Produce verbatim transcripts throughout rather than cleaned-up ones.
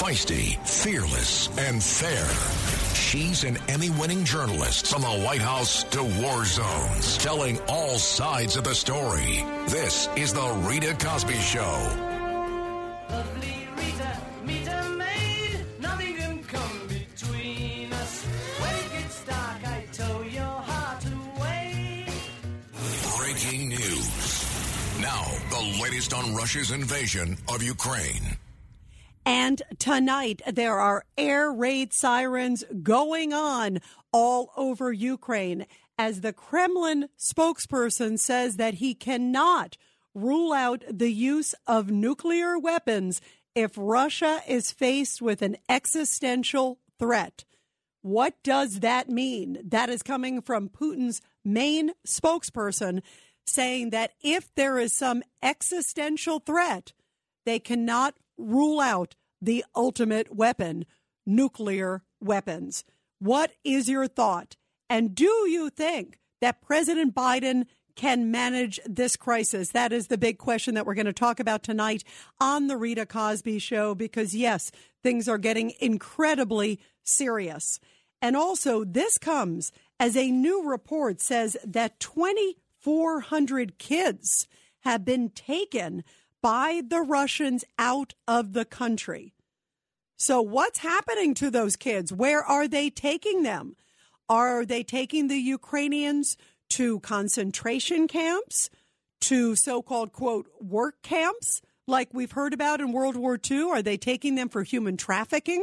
feisty, fearless, and fair. She's an Emmy-winning journalist from the White House to war zones, telling all sides of the story. This is The Rita Cosby Show. Lovely Rita, meet a maid, nothing can come between us. When it gets dark, I tow your heart away. Breaking news. Now, the latest on Russia's invasion of Ukraine. And tonight, there are air raid sirens going on all over Ukraine as the Kremlin spokesperson says that he cannot rule out the use of nuclear weapons if Russia is faced with an existential threat. What does that mean? That is coming from Putin's main spokesperson, saying that if there is some existential threat, they cannot rule out the ultimate weapon, nuclear weapons. What is your thought? And do you think that President Biden can manage this crisis? That is the big question that we're going to talk about tonight on The Rita Cosby Show, because, yes, things are getting incredibly serious. And also, this comes as a new report says that twenty-four hundred kids have been taken by the Russians out of the country. So what's happening to those kids? Where are they taking them? Are they taking the Ukrainians to concentration camps, to so-called, quote, work camps, like we've heard about in World War Two? Are they taking them for human trafficking?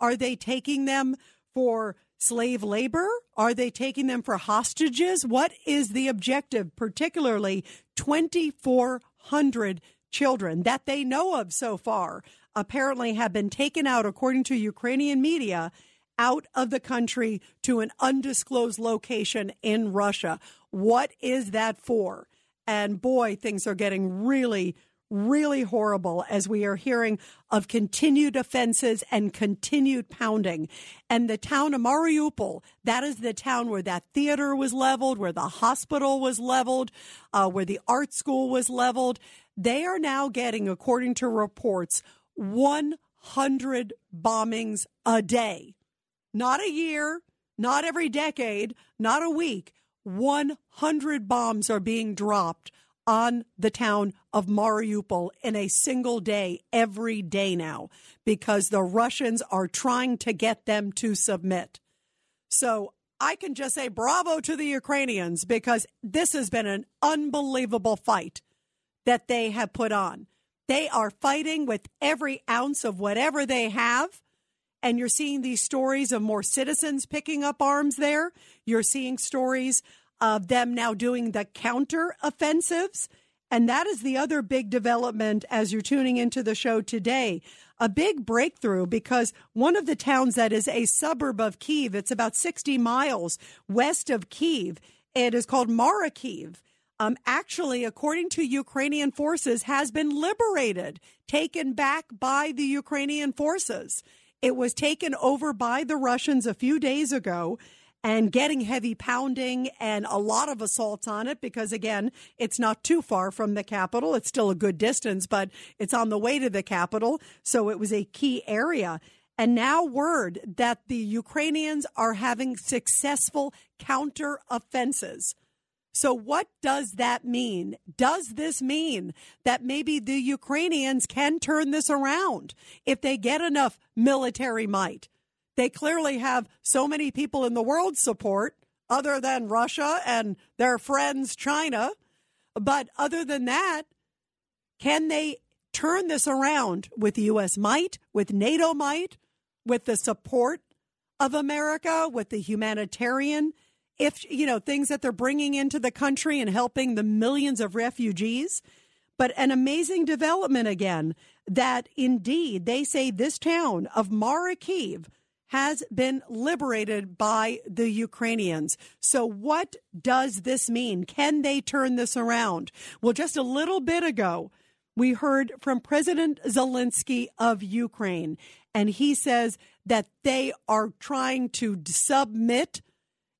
Are they taking them for slave labor? Are they taking them for hostages? What is the objective, particularly twenty-four hundred children that they know of so far, apparently have been taken out, according to Ukrainian media, out of the country to an undisclosed location in Russia. What is that for? And boy, things are getting really, really horrible as we are hearing of continued offenses and continued pounding. And the town of Mariupol, that is the town where that theater was leveled, where the hospital was leveled, uh, where the art school was leveled. They are now getting, according to reports, one hundred bombings a day. Not a year, not every decade, not a week. one hundred bombs are being dropped on the town of Mariupol in a single day, every day now, because the Russians are trying to get them to submit. So I can just say bravo to the Ukrainians, because this has been an unbelievable fight that they have put on. They are fighting with every ounce of whatever they have. And you're seeing these stories of more citizens picking up arms there. You're seeing stories of them now doing the counter offensives. And that is the other big development as you're tuning into the show today. A big breakthrough, because one of the towns that is a suburb of Kyiv, it's about sixty miles west of Kyiv. It is called Marakyiv. Um, actually, according to Ukrainian forces, has been liberated, taken back by the Ukrainian forces. It was taken over by the Russians a few days ago and getting heavy pounding and a lot of assaults on it because, again, it's not too far from the capital. It's still a good distance, but it's on the way to the capital. So it was a key area. And now word that the Ukrainians are having successful counter offenses. So what does that mean? Does this mean that maybe the Ukrainians can turn this around if they get enough military might? They clearly have so many people in the world's support other than Russia and their friends China. But other than that, can they turn this around with U S might, with NATO might, with the support of America, with the humanitarian support? If, you know, things that they're bringing into the country and helping the millions of refugees. But an amazing development, again, that indeed they say this town of Marakyiv has been liberated by the Ukrainians. So what does this mean? Can they turn this around? Well, just a little bit ago, we heard from President Zelensky of Ukraine, and he says that they are trying to submit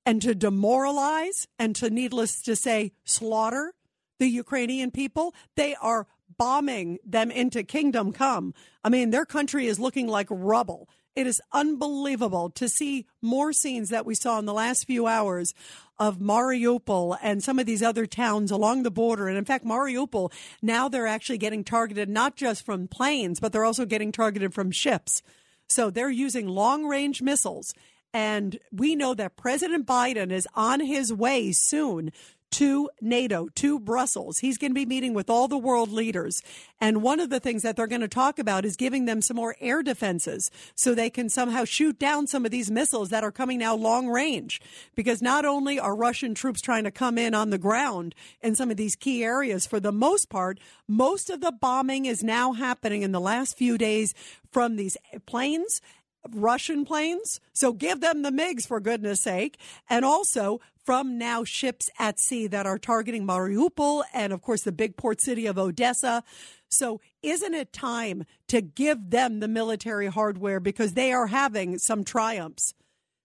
and to demoralize and to, needless to say, slaughter the Ukrainian people. They are bombing them into kingdom come. I mean, their country is looking like rubble. It is unbelievable to see more scenes that we saw in the last few hours of Mariupol and some of these other towns along the border. And in fact, Mariupol, now they're actually getting targeted not just from planes, but they're also getting targeted from ships. So they're using long-range missiles. And we know that President Biden is on his way soon to NATO, to Brussels. He's going to be meeting with all the world leaders. And one of the things that they're going to talk about is giving them some more air defenses so they can somehow shoot down some of these missiles that are coming now long range. Because not only are Russian troops trying to come in on the ground in some of these key areas, for the most part, most of the bombing is now happening in the last few days from these planes, Russian planes. So give them the MiGs, for goodness sake. And also from now ships at sea that are targeting Mariupol and, of course, the big port city of Odessa. So isn't it time to give them the military hardware because they are having some triumphs?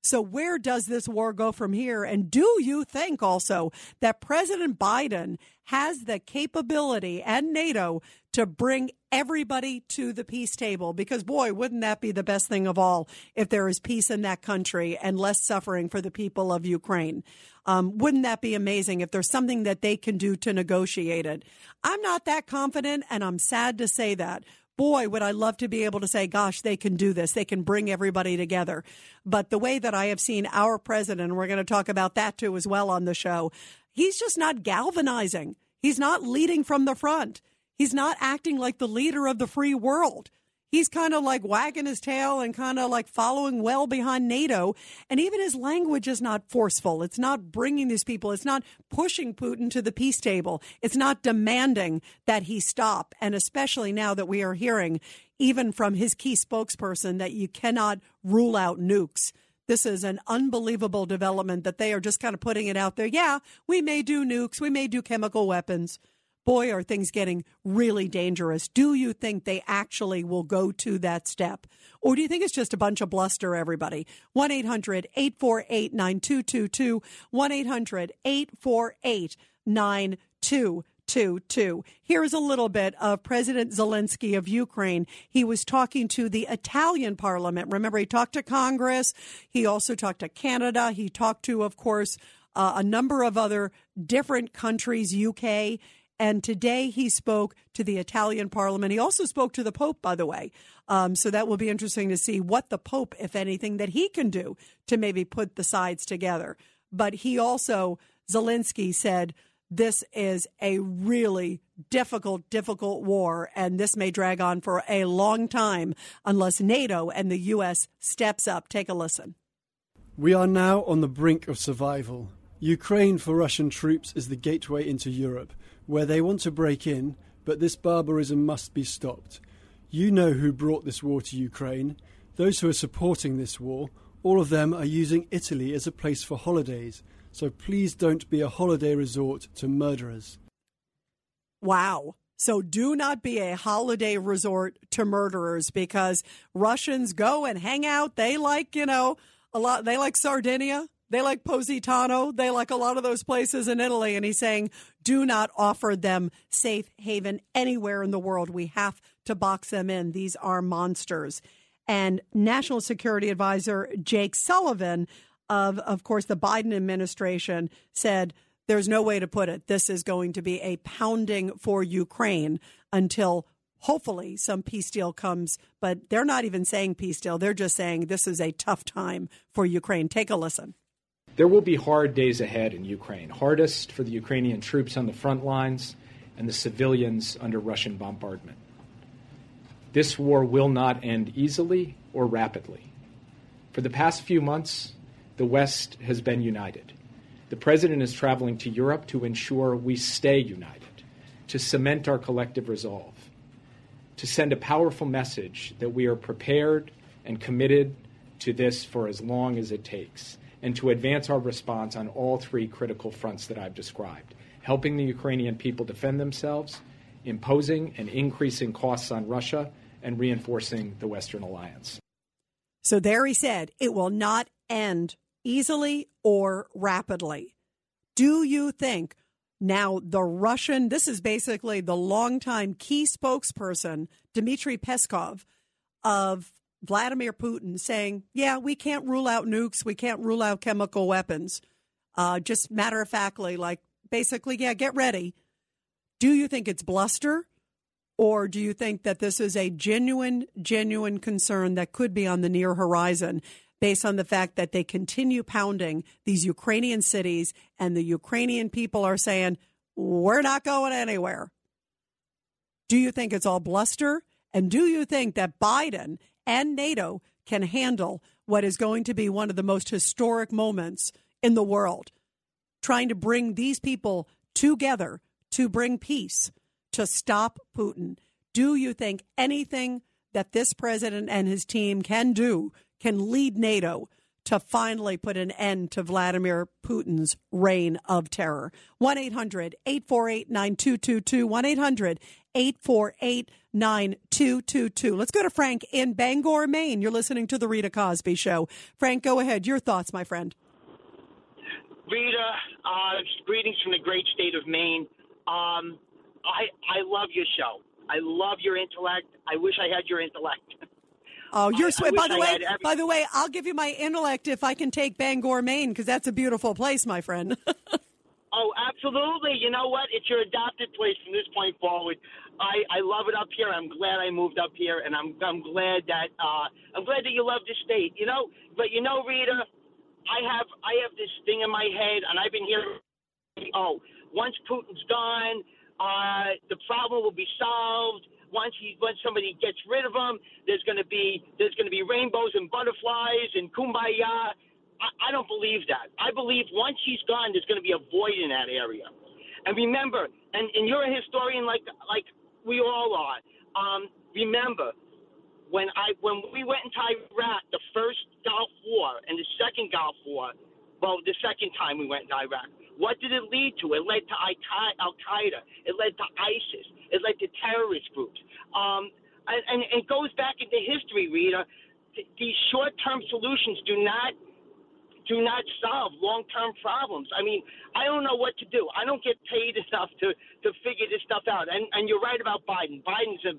So where does this war go from here? And do you think also that President Biden has the capability and NATO to bring everybody to the peace table? Because, boy, wouldn't that be the best thing of all if there is peace in that country and less suffering for the people of Ukraine? Um, wouldn't that be amazing if there's something that they can do to negotiate it? I'm not that confident, and I'm sad to say that. Boy, would I love to be able to say, gosh, they can do this. They can bring everybody together. But the way that I have seen our president, and we're going to talk about that, too, as well on the show, he's just not galvanizing. He's not leading from the front. He's not acting like the leader of the free world. He's kind of like wagging his tail and kind of like following well behind NATO. And even his language is not forceful. It's not bringing these people. It's not pushing Putin to the peace table. It's not demanding that he stop. And especially now that we are hearing, even from his key spokesperson, that you cannot rule out nukes. This is an unbelievable development that they are just kind of putting it out there. Yeah, we may do nukes. We may do chemical weapons. Boy, are things getting really dangerous. Do you think they actually will go to that step? Or do you think it's just a bunch of bluster, everybody? one eight hundred eight four eight nine two two two. one eight hundred eight four eight nine two two two. Here's a little bit of President Zelensky of Ukraine. He was talking to the Italian parliament. Remember, he talked to Congress. He also talked to Canada. He talked to, of course, uh, a number of other different countries, U K. And today he spoke to the Italian parliament. He also spoke to the Pope, by the way. Um, so that will be interesting to see what the Pope, if anything, that he can do to maybe put the sides together. But he also, Zelensky said, this is a really difficult, difficult war, and this may drag on for a long time unless NATO and the U S steps up. Take a listen. We are now on the brink of survival. Ukraine for Russian troops is the gateway into Europe, where they want to break in, but this barbarism must be stopped. You know who brought this war to Ukraine. Those who are supporting this war, all of them are using Italy as a place for holidays. So please don't be a holiday resort to murderers. Wow. So do not be a holiday resort to murderers, because Russians go and hang out. They like, you know, a lot. They like Sardinia. They like Positano. They like a lot of those places in Italy. And he's saying, do not offer them safe haven anywhere in the world. We have to box them in. These are monsters. And National Security Advisor Jake Sullivan of, of course, the Biden administration said, there's no way to put it. This is going to be a pounding for Ukraine until hopefully some peace deal comes, but they're not even saying peace deal. They're just saying this is a tough time for Ukraine. Take a listen. There will be hard days ahead in Ukraine, hardest for the Ukrainian troops on the front lines and the civilians under Russian bombardment. This war will not end easily or rapidly. For the past few months, the West has been united. The president is traveling to Europe to ensure we stay united, to cement our collective resolve, to send a powerful message that we are prepared and committed to this for as long as it takes, and to advance our response on all three critical fronts that I've described: helping the Ukrainian people defend themselves, imposing and increasing costs on Russia, and reinforcing the Western alliance. So there he said, it will not end easily or rapidly. Do you think Now, the Russian, this is basically the longtime key spokesperson, Dmitry Peskov, of Vladimir Putin, saying, yeah, we can't rule out nukes. We can't rule out chemical weapons. Uh, just matter-of-factly, like, basically, yeah, get ready. Do you think it's bluster? Or do you think that this is a genuine, genuine concern that could be on the near horizon based on the fact that they continue pounding these Ukrainian cities and the Ukrainian people are saying, we're not going anywhere? Do you think it's all bluster? And do you think that Biden and NATO can handle what is going to be one of the most historic moments in the world, trying to bring these people together to bring peace, to stop Putin? Do you think anything that this president and his team can do can lead NATO to finally put an end to Vladimir Putin's reign of terror? one eight hundred, eight four eight, nine two two two, one eight hundred, eight four eight, nine two two two. Let's go to Frank in Bangor, Maine. You're listening to The Rita Cosby Show. Frank, go ahead. Your thoughts, my friend. Rita, uh, greetings from the great state of Maine. Um, I I love your show. I love your intellect. I wish I had your intellect. Oh, you're I, sweet. I by the I way, every- by the way, I'll give you my intellect if I can take Bangor, Maine, because that's a beautiful place, my friend. Oh, absolutely. You know what? It's your adopted place from this point forward. I, I love it up here. I'm glad I moved up here, and I'm I'm glad that uh, I'm glad that you love the state. You know, but you know, Rita, I have I have this thing in my head, and I've been hearing, oh, once Putin's gone, uh, the problem will be solved. Once he, once somebody gets rid of him, there's going to be there's going to be rainbows and butterflies and kumbaya. I, I don't believe that. I believe once he's gone, there's going to be a void in that area. And remember, and, and you're a historian like like we all are. Um, remember, when I when we went into Iraq, the first Gulf War and the second Gulf War, well, the second time we went into Iraq, what did it lead to? It led to Al-Qaeda. It led to ISIS. It led to terrorist groups. Um, and, and it goes back into history, Rita. Th- these short-term solutions do not do not solve long-term problems. I mean, I don't know what to do. I don't get paid enough to, to figure this stuff out. And, and you're right about Biden. Biden's a,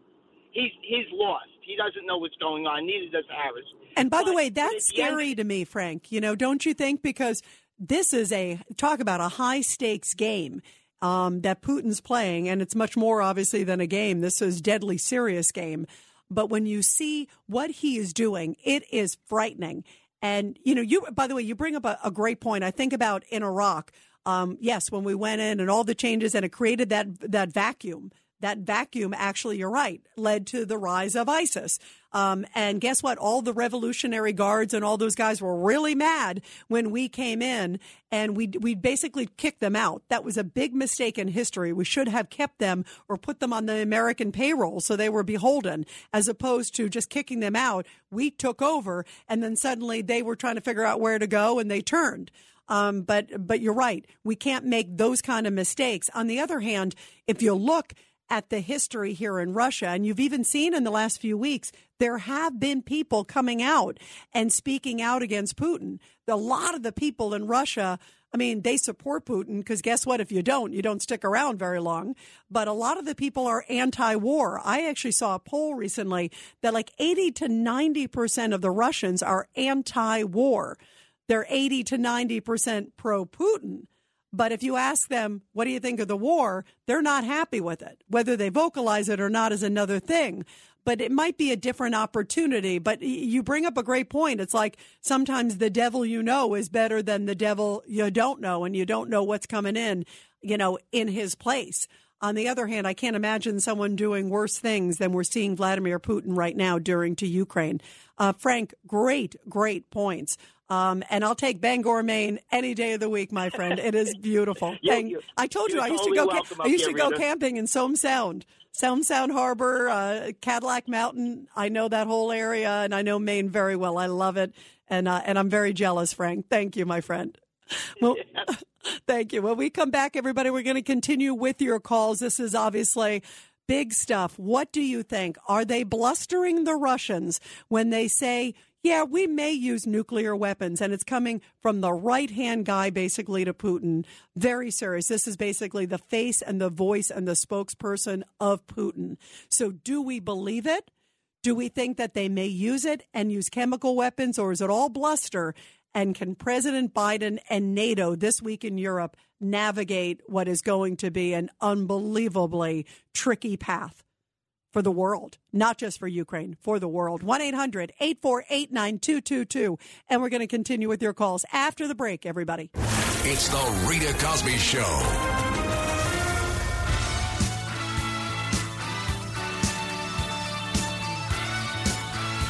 he's he's lost. He doesn't know what's going on. Neither does Harris. And by but, the way, that's scary end- to me, Frank. You know, don't you think? Because this is a talk about a high stakes game um, that Putin's playing. And it's much more obviously than a game. This is a deadly serious game. But when you see what he is doing, it is frightening. And, you know, you by the way, you bring up a, a great point. I think about in Iraq. Um, yes, when we went in and all the changes and it created that that vacuum. That vacuum, actually, you're right, led to the rise of ISIS. Um, and guess what? All the Revolutionary Guards and all those guys were really mad when we came in, and we we basically kicked them out. That was a big mistake in history. We should have kept them or put them on the American payroll so they were beholden, as opposed to just kicking them out. We took over, and then suddenly they were trying to figure out where to go, and they turned. Um, but but you're right. We can't make those kind of mistakes. On the other hand, if you look at the history here in Russia, and you've even seen in the last few weeks, there have been people coming out and speaking out against Putin. A lot of the people in Russia, I mean, they support Putin because guess what? If you don't, you don't stick around very long. But a lot of the people are anti-war. I actually saw a poll recently that like eighty to ninety percent of the Russians are anti-war. They're eighty to ninety percent pro-Putin. But if you ask them, what do you think of the war? They're not happy with it. Whether they vocalize it or not is another thing. But it might be a different opportunity. But you bring up a great point. It's like sometimes the devil you know is better than the devil you don't know, and you don't know what's coming in, you know, in his place. On the other hand, I can't imagine someone doing worse things than we're seeing Vladimir Putin right now during to Ukraine. Uh, Frank, great, great points. Um, and I'll take Bangor, Maine any day of the week, my friend. It is beautiful. yeah, Bang- I told you I used totally to go ca- I used here, to go Rita. camping in Somme Sound, Somme Sound Harbor, uh, Cadillac Mountain. I know that whole area, and I know Maine very well. I love it, and uh, and I'm very jealous, Frank. Thank you, my friend. Well, yeah. Thank you. When we come back, everybody, we're going to continue with your calls. This is obviously big stuff. What do you think? Are they blustering the Russians when they say yeah, we may use nuclear weapons, and it's coming from the right-hand guy, basically, to Putin. Very serious. This is basically the face and the voice and the spokesperson of Putin. So do we believe it? Do we think that they may use it and use chemical weapons, or is it all bluster? And can President Biden and NATO this week in Europe navigate what is going to be an unbelievably tricky path for the world, not just for Ukraine, for the world? one eight hundred eight four eight nine two two two. And we're going to continue with your calls after the break, everybody. It's the Rita Cosby Show.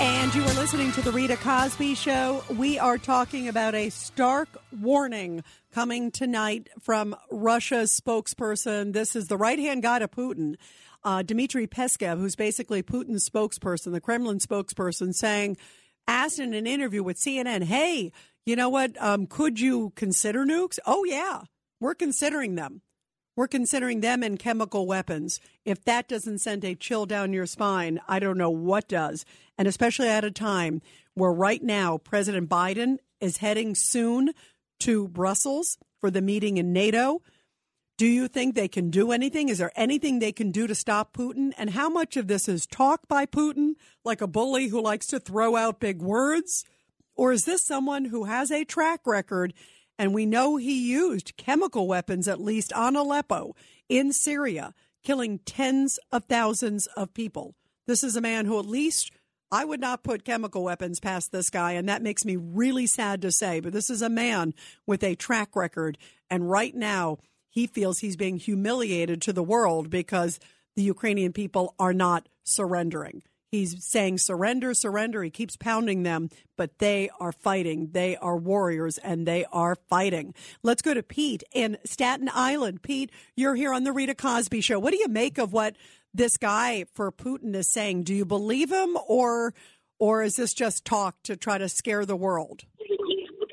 And you are listening to The Rita Cosby Show. We are talking about a stark warning coming tonight from Russia's spokesperson. This is the right-hand guy to Putin, uh, Dmitry Peskov, who's basically Putin's spokesperson, the Kremlin spokesperson, saying, asked in an interview with C N N, hey, you know what, um, could you consider nukes? Oh, yeah, we're considering them. We're considering them and chemical weapons. If that doesn't send a chill down your spine, I don't know what does. And especially at a time where right now President Biden is heading soon to Brussels for the meeting in NATO. Do you think they can do anything? Is there anything they can do to stop Putin? And how much of this is talk by Putin, like a bully who likes to throw out big words? Or is this someone who has a track record? And we know he used chemical weapons, at least on Aleppo in Syria, killing tens of thousands of people. This is a man who, at least, I would not put chemical weapons past this guy. And that makes me really sad to say. But this is a man with a track record. And right now he feels he's being humiliated to the world because the Ukrainian people are not surrendering. He's saying surrender, surrender. He keeps pounding them, but they are fighting. They are warriors, and they are fighting. Let's go to Pete in Staten Island. Pete, you're here on The Rita Cosby Show. What do you make of what this guy for Putin is saying? Do you believe him, or or is this just talk to try to scare the world?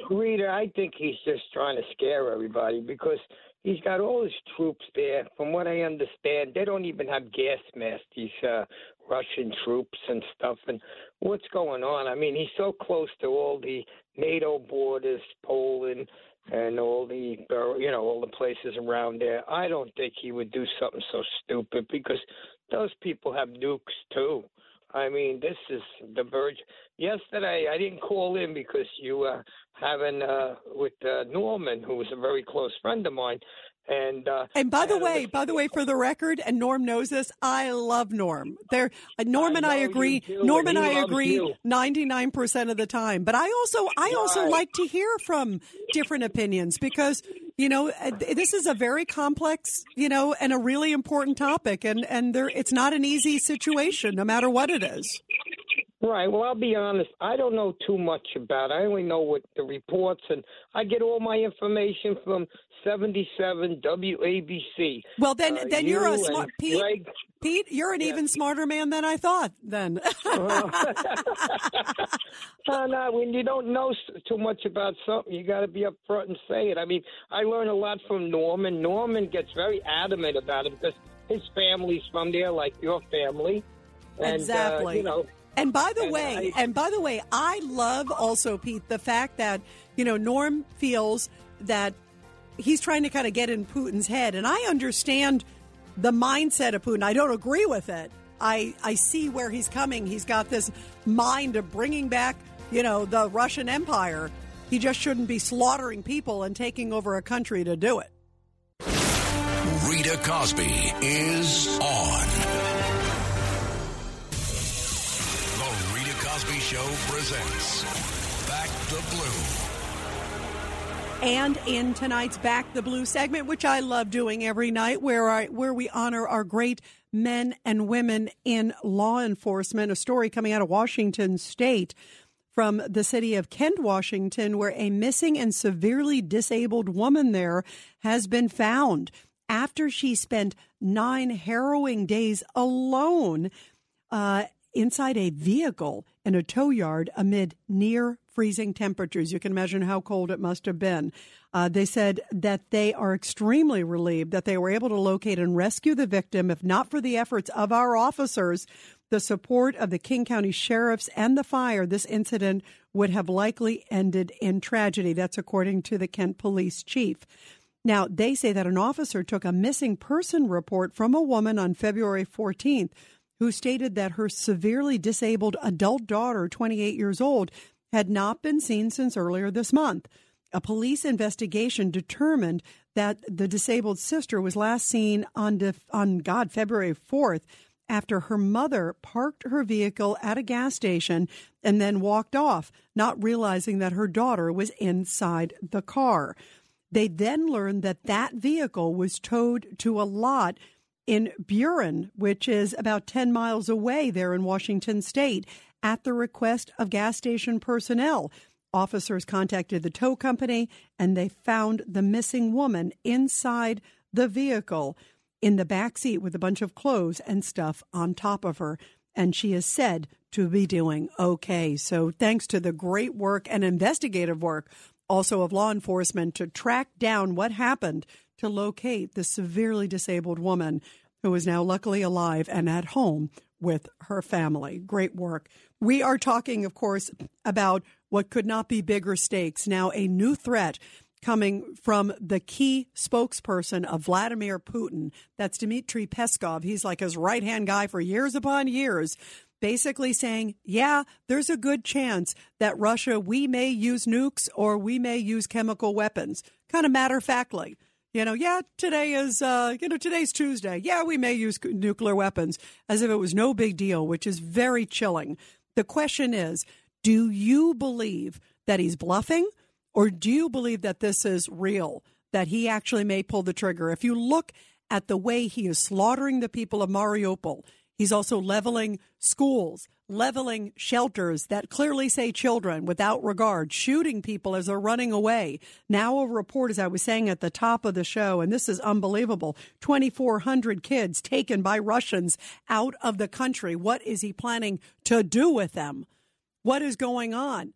Rita, I think he's just trying to scare everybody because he's got all his troops there. From what I understand, they don't even have gas masks, these uh, Russian troops and stuff. And what's going on? I mean, he's so close to all the NATO borders, Poland, and all the, you know, all the places around there. I don't think he would do something so stupid because those people have nukes, too. I mean, this is the verge. Yesterday, I didn't call in because you were having uh, with uh, Norman, who was a very close friend of mine. And uh, and by the way, by the way, for the record, and Norm knows this, I love Norm. There, Norm and I agree. Norm and I agree ninety-nine percent of the time. But I also I also like to hear from different opinions because, you know, this is a very complex, you know, and a really important topic. And, and there, it's not an easy situation, no matter what it is. Right. Well, I'll be honest. I don't know too much about it. I only know what the reports, and I get all my information from seventy-seven W A B C. Well, then, uh, then you're you a smart Pete. Greg. Pete, you're an yeah. even smarter man than I thought. Then. uh, no, no. When you don't know too much about something, you got to be up front and say it. I mean, I learn a lot from Norman. Norman gets very adamant about it because his family's from there, like your family. And, exactly. Uh, you know. And by the way, and by the way, I love also, Pete, the fact that, you know, Norm feels that he's trying to kind of get in Putin's head. And I understand the mindset of Putin. I don't agree with it. I, I see where he's coming. He's got this mind of bringing back, you know, the Russian Empire. He just shouldn't be slaughtering people and taking over a country to do it. Rita Cosby is on. Cosby Show presents Back the Blue. And in tonight's Back the Blue segment, which I love doing every night, where I, where we honor our great men and women in law enforcement, a story coming out of Washington State from the city of Kent, Washington, where a missing and severely disabled woman there has been found after she spent nine harrowing days alone uh inside a vehicle in a tow yard amid near-freezing temperatures. You can imagine how cold it must have been. Uh, they said that they are extremely relieved that they were able to locate and rescue the victim. If not for the efforts of our officers, the support of the King County sheriffs and the fire, this incident would have likely ended in tragedy. That's according to the Kent police chief. Now, they say that an officer took a missing person report from a woman on February fourteenth who stated that her severely disabled adult daughter, twenty-eight years old, had not been seen since earlier this month. A police investigation determined that the disabled sister was last seen on, def- on God, February fourth, after her mother parked her vehicle at a gas station and then walked off, not realizing that her daughter was inside the car. They then learned that that vehicle was towed to a lot in Buren, which is about ten miles away there in Washington state, at the request of gas station personnel. Officers contacted the tow company, and they found the missing woman inside the vehicle in the back seat with a bunch of clothes and stuff on top of her. And she is said to be doing okay. So thanks to the great work and investigative work also of law enforcement to track down what happened to locate the severely disabled woman who is now luckily alive and at home with her family. Great work. We are talking, of course, about what could not be bigger stakes. Now, a new threat coming from the key spokesperson of Vladimir Putin. That's Dmitry Peskov. He's like his right-hand guy for years upon years, basically saying, yeah, there's a good chance that Russia, we may use nukes or we may use chemical weapons. Kind of matter-of-factly. You know, yeah, today is, uh, you know, today's Tuesday. Yeah, we may use nuclear weapons, as if it was no big deal, which is very chilling. The question is, do you believe that he's bluffing, or do you believe that this is real, that he actually may pull the trigger? If you look at the way he is slaughtering the people of Mariupol, he's also leveling schools, leveling shelters that clearly say children without regard, shooting people as they're running away. Now a report, as I was saying at the top of the show, and this is unbelievable, twenty-four hundred kids taken by Russians out of the country. What is he planning to do with them? What is going on?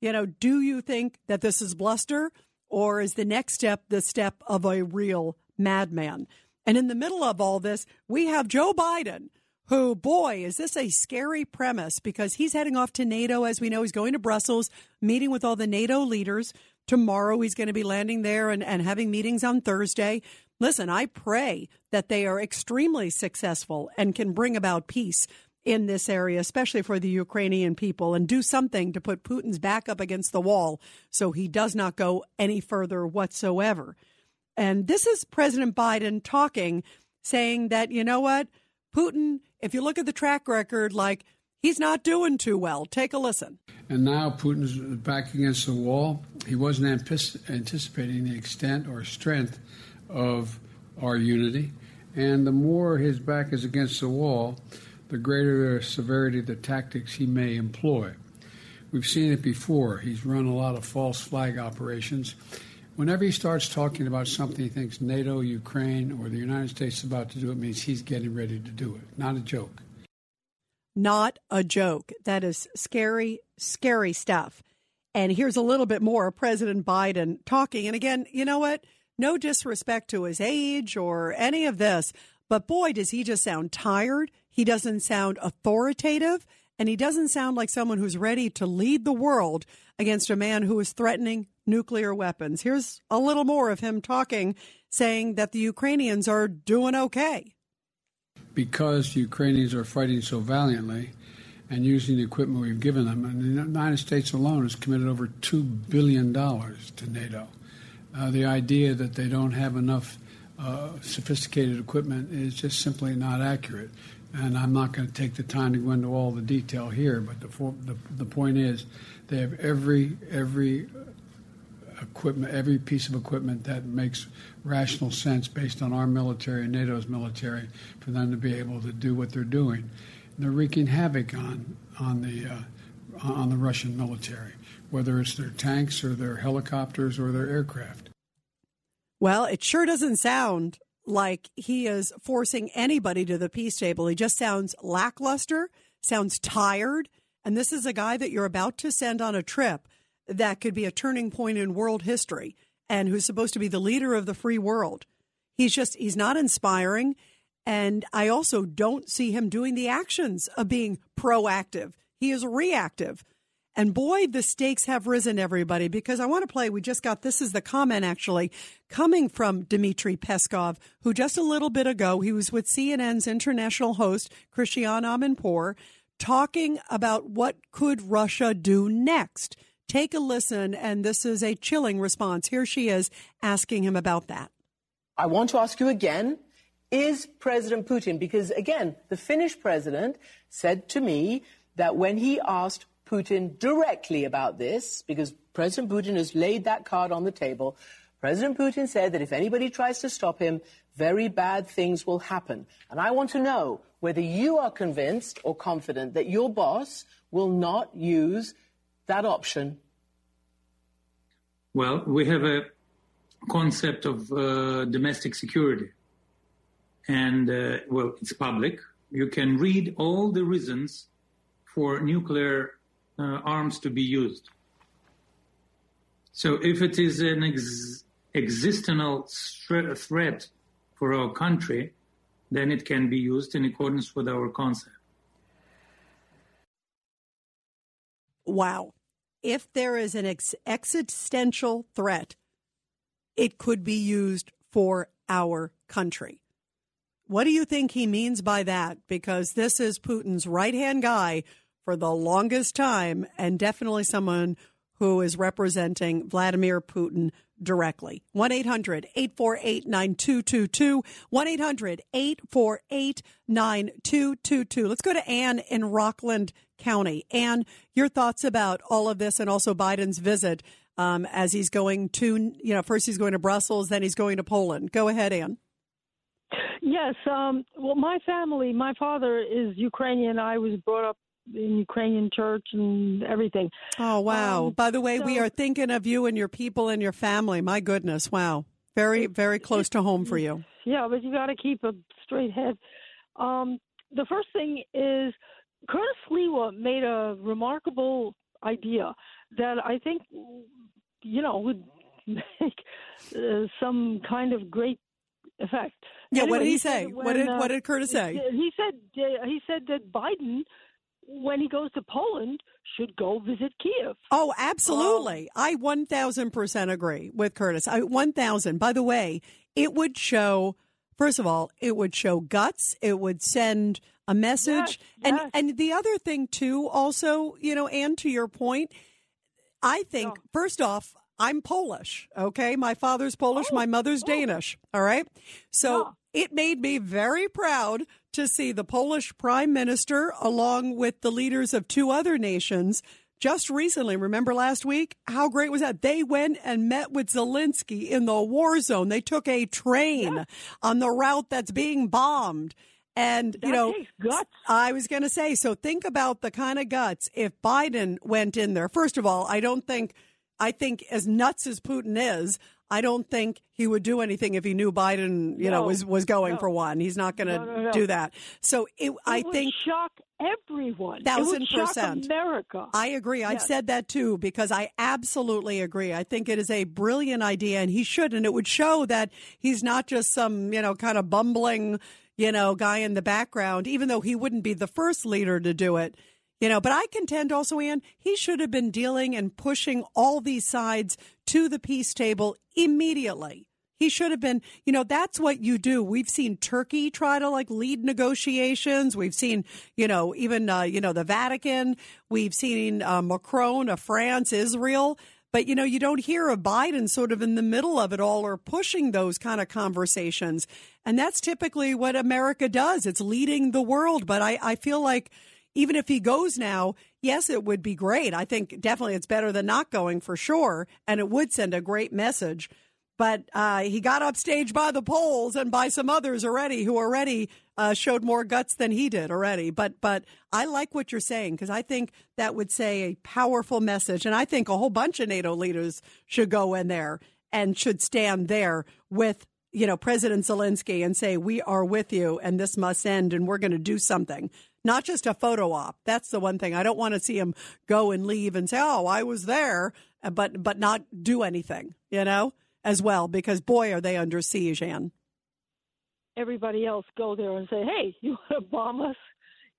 You know, do you think that this is bluster, or is the next step the step of a real madman? And in the middle of all this, we have Joe Biden, who, boy, is this a scary premise, because he's heading off to NATO. As we know, he's going to Brussels, meeting with all the NATO leaders. Tomorrow he's going to be landing there and, and having meetings on Thursday. Listen, I pray that they are extremely successful and can bring about peace in this area, especially for the Ukrainian people, and do something to put Putin's back up against the wall so he does not go any further whatsoever. And this is President Biden talking, saying that, you know what, Putin, if you look at the track record, like, he's not doing too well. Take a listen. And now Putin's back against the wall. He wasn't anticipating the extent or strength of our unity. And the more his back is against the wall, the greater severity of the tactics he may employ. We've seen it before. He's run a lot of false flag operations. Whenever he starts talking about something he thinks NATO, Ukraine, or the United States is about to do, it means he's getting ready to do it. Not a joke. Not a joke. That is scary, scary stuff. And here's a little bit more of President Biden talking. And again, you know what? No disrespect to his age or any of this, but boy, does he just sound tired. He doesn't sound authoritative, and he doesn't sound like someone who's ready to lead the world against a man who is threatening nuclear weapons. Here's a little more of him talking, saying that the Ukrainians are doing okay. Because the Ukrainians are fighting so valiantly and using the equipment we've given them, and the United States alone has committed over two billion dollars to NATO. Uh, the idea that they don't have enough uh, sophisticated equipment is just simply not accurate. And I'm not going to take the time to go into all the detail here, but the for, the, the point is they have every every equipment, every piece of equipment that makes rational sense based on our military and NATO's military for them to be able to do what they're doing. And they're wreaking havoc on on the uh, on the Russian military, whether it's their tanks or their helicopters or their aircraft. Well, it sure doesn't sound like he is forcing anybody to the peace table. He just sounds lackluster, sounds tired. And this is a guy that you're about to send on a trip that could be a turning point in world history and who's supposed to be the leader of the free world. He's just, he's not inspiring. And I also don't see him doing the actions of being proactive. He is reactive. And boy, the stakes have risen, everybody, because I want to play. We just got, this is the comment actually coming from Dmitry Peskov, who just a little bit ago, he was with C N N's international host, Christiane Amanpour, talking about what could Russia do next. Take a listen. And this is a chilling response. Here she is asking him about that. I want to ask you again, is President Putin, because again, the Finnish president said to me that when he asked Putin directly about this, because President Putin has laid that card on the table, President Putin said that if anybody tries to stop him, very bad things will happen. And I want to know whether you are convinced or confident that your boss will not use that option. Well, we have a concept of uh, domestic security. And, uh, well, it's public. You can read all the reasons for nuclear Uh, arms to be used. So if it is an ex- existential stre- threat for our country, then it can be used in accordance with our concept. Wow. If there is an ex- existential threat, it could be used for our country. What do you think he means by that? Because this is Putin's right-hand guy for the longest time, and definitely someone who is representing Vladimir Putin directly. one eight hundred eight four eight nine two two two. one eight hundred eight four eight nine two two two. Let's go to Ann in Rockland County. Ann, your thoughts about all of this and also Biden's visit um, as he's going to, you know, first he's going to Brussels, then he's going to Poland. Go ahead, Ann. Yes. Um, well, my family, my father is Ukrainian. I was brought up in Ukrainian church and everything. Oh, wow. Um, By the way, so, we are thinking of you and your people and your family. My goodness. Wow. Very, very close to home for you. Yeah, but you got to keep a straight head. Um, the first thing is Curtis Lewa made a remarkable idea that I think, you know, would make uh, some kind of great effect. Yeah, anyway, what did he, he say? When, what did uh, what did Curtis say? He said, uh, he said that Biden, when he goes to Poland, should go visit Kyiv. Oh, absolutely. Um, I one thousand percent agree with Curtis. I one thousand. By the way, it would show, first of all, it would show guts. It would send a message. Yes, and yes. And the other thing, too, also, you know, and to your point, I think, yeah. first off, I'm Polish, okay? My father's Polish, oh, my mother's oh. Danish, all right? So yeah. it made me very proud to see the Polish prime minister, along with the leaders of two other nations, just recently. Remember last week? How great was that? They went and met with Zelensky in the war zone. They took a train yes. on the route that's being bombed. And, that you know, takes guts. I was going to say, so think about the kind of guts if Biden went in there. First of all, I don't think, I think as nuts as Putin is, I don't think he would do anything if he knew Biden, you no, know, was, was going no. for one. He's not going to no, no, no. do that. So it, it I would think shock everyone. Thousand it would percent. Shock America. I agree. Yes. I've said that, too, because I absolutely agree. I think it is a brilliant idea and he should. And it would show that he's not just some, you know, kind of bumbling, you know, guy in the background, even though he wouldn't be the first leader to do it. You know, but I contend also, Ann, he should have been dealing and pushing all these sides to the peace table immediately. He should have been, you know, that's what you do. We've seen Turkey try to like lead negotiations. We've seen, you know, even, uh, you know, the Vatican. We've seen uh, Macron of France, Israel. But, you know, you don't hear of Biden sort of in the middle of it all or pushing those kind of conversations. And that's typically what America does. It's leading the world. But I, I feel like, even if he goes now, yes, it would be great. I think definitely it's better than not going for sure. And it would send a great message. But uh, he got upstaged by the Poles and by some others already who already uh, showed more guts than he did already. But but I like what you're saying, because I think that would say a powerful message. And I think a whole bunch of NATO leaders should go in there and should stand there with, you know, President Zelensky and say, we are with you and this must end and we're going to do something. Not just a photo op. That's the one thing. I don't want to see him go and leave and say, oh, I was there, but but not do anything, you know, as well, because, boy, are they under siege, Ann. everybody else go there and say, hey, you want to bomb us?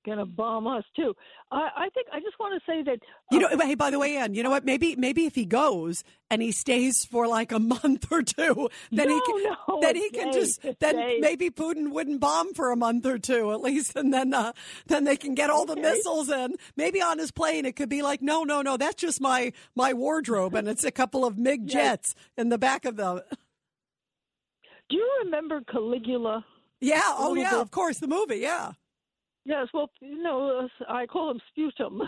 Gonna bomb us too. I, I think I just want to say that you know. Uh, hey, by the way, Ann, you know what? Maybe maybe if he goes and he stays for like a month or two, then no, he can, no, then he can just then days. Maybe Putin wouldn't bomb for a month or two at least, and then uh, then they can get all okay. the missiles in. Maybe on his plane, it could be like, no, no, no, that's just my my wardrobe, and it's a couple of MiG jets yes. in the back of them. Do you remember Caligula? Yeah. Oh, yeah. Bit? Of course, the movie. Yeah. Yes, well, you know, I call him Sputum.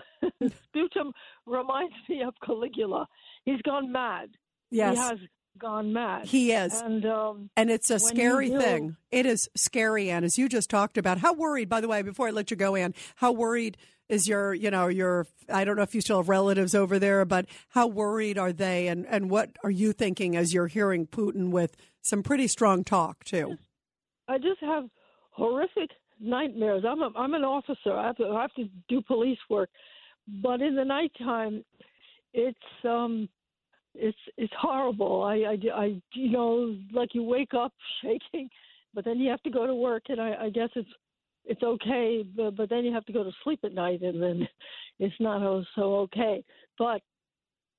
Sputum reminds me of Caligula. He's gone mad. Yes. He has gone mad. He is. And, um, and it's a scary thing. It is scary, Ann, as you just talked about. How worried, by the way, before I let you go, Ann, how worried is your, you know, your, I don't know if you still have relatives over there, but how worried are they? And, and what are you thinking as you're hearing Putin with some pretty strong talk, too? I just have horrific nightmares. I'm a, I'm an officer. I have, to, I have to do police work, but in the nighttime, it's um, it's it's horrible. I, I, I you know like you wake up shaking, but then you have to go to work, and I, I guess it's it's okay. But, but then you have to go to sleep at night, and then it's not so okay. But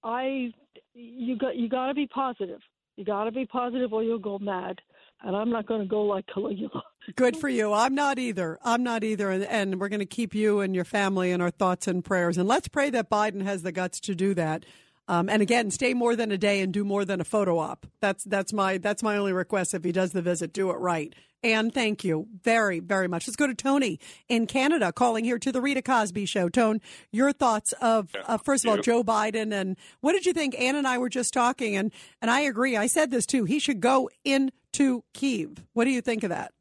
I you got you got to be positive. You got to be positive, or you'll go mad. And I'm not going to go like Caligula. Good for you. I'm not either. I'm not either. And, and we're going to keep you and your family in our thoughts and prayers. And let's pray that Biden has the guts to do that. Um, and again, stay more than a day and do more than a photo op. That's that's my that's my only request. If he does the visit, do it right. And thank you very, very much. Let's go to Tony in Canada calling here to the Rita Cosby Show. Tone, your thoughts of, uh, first of all, Joe Biden. And what did you think? Ann and I were just talking, and, and I agree. I said this, too. He should go into Kyiv. What do you think of that?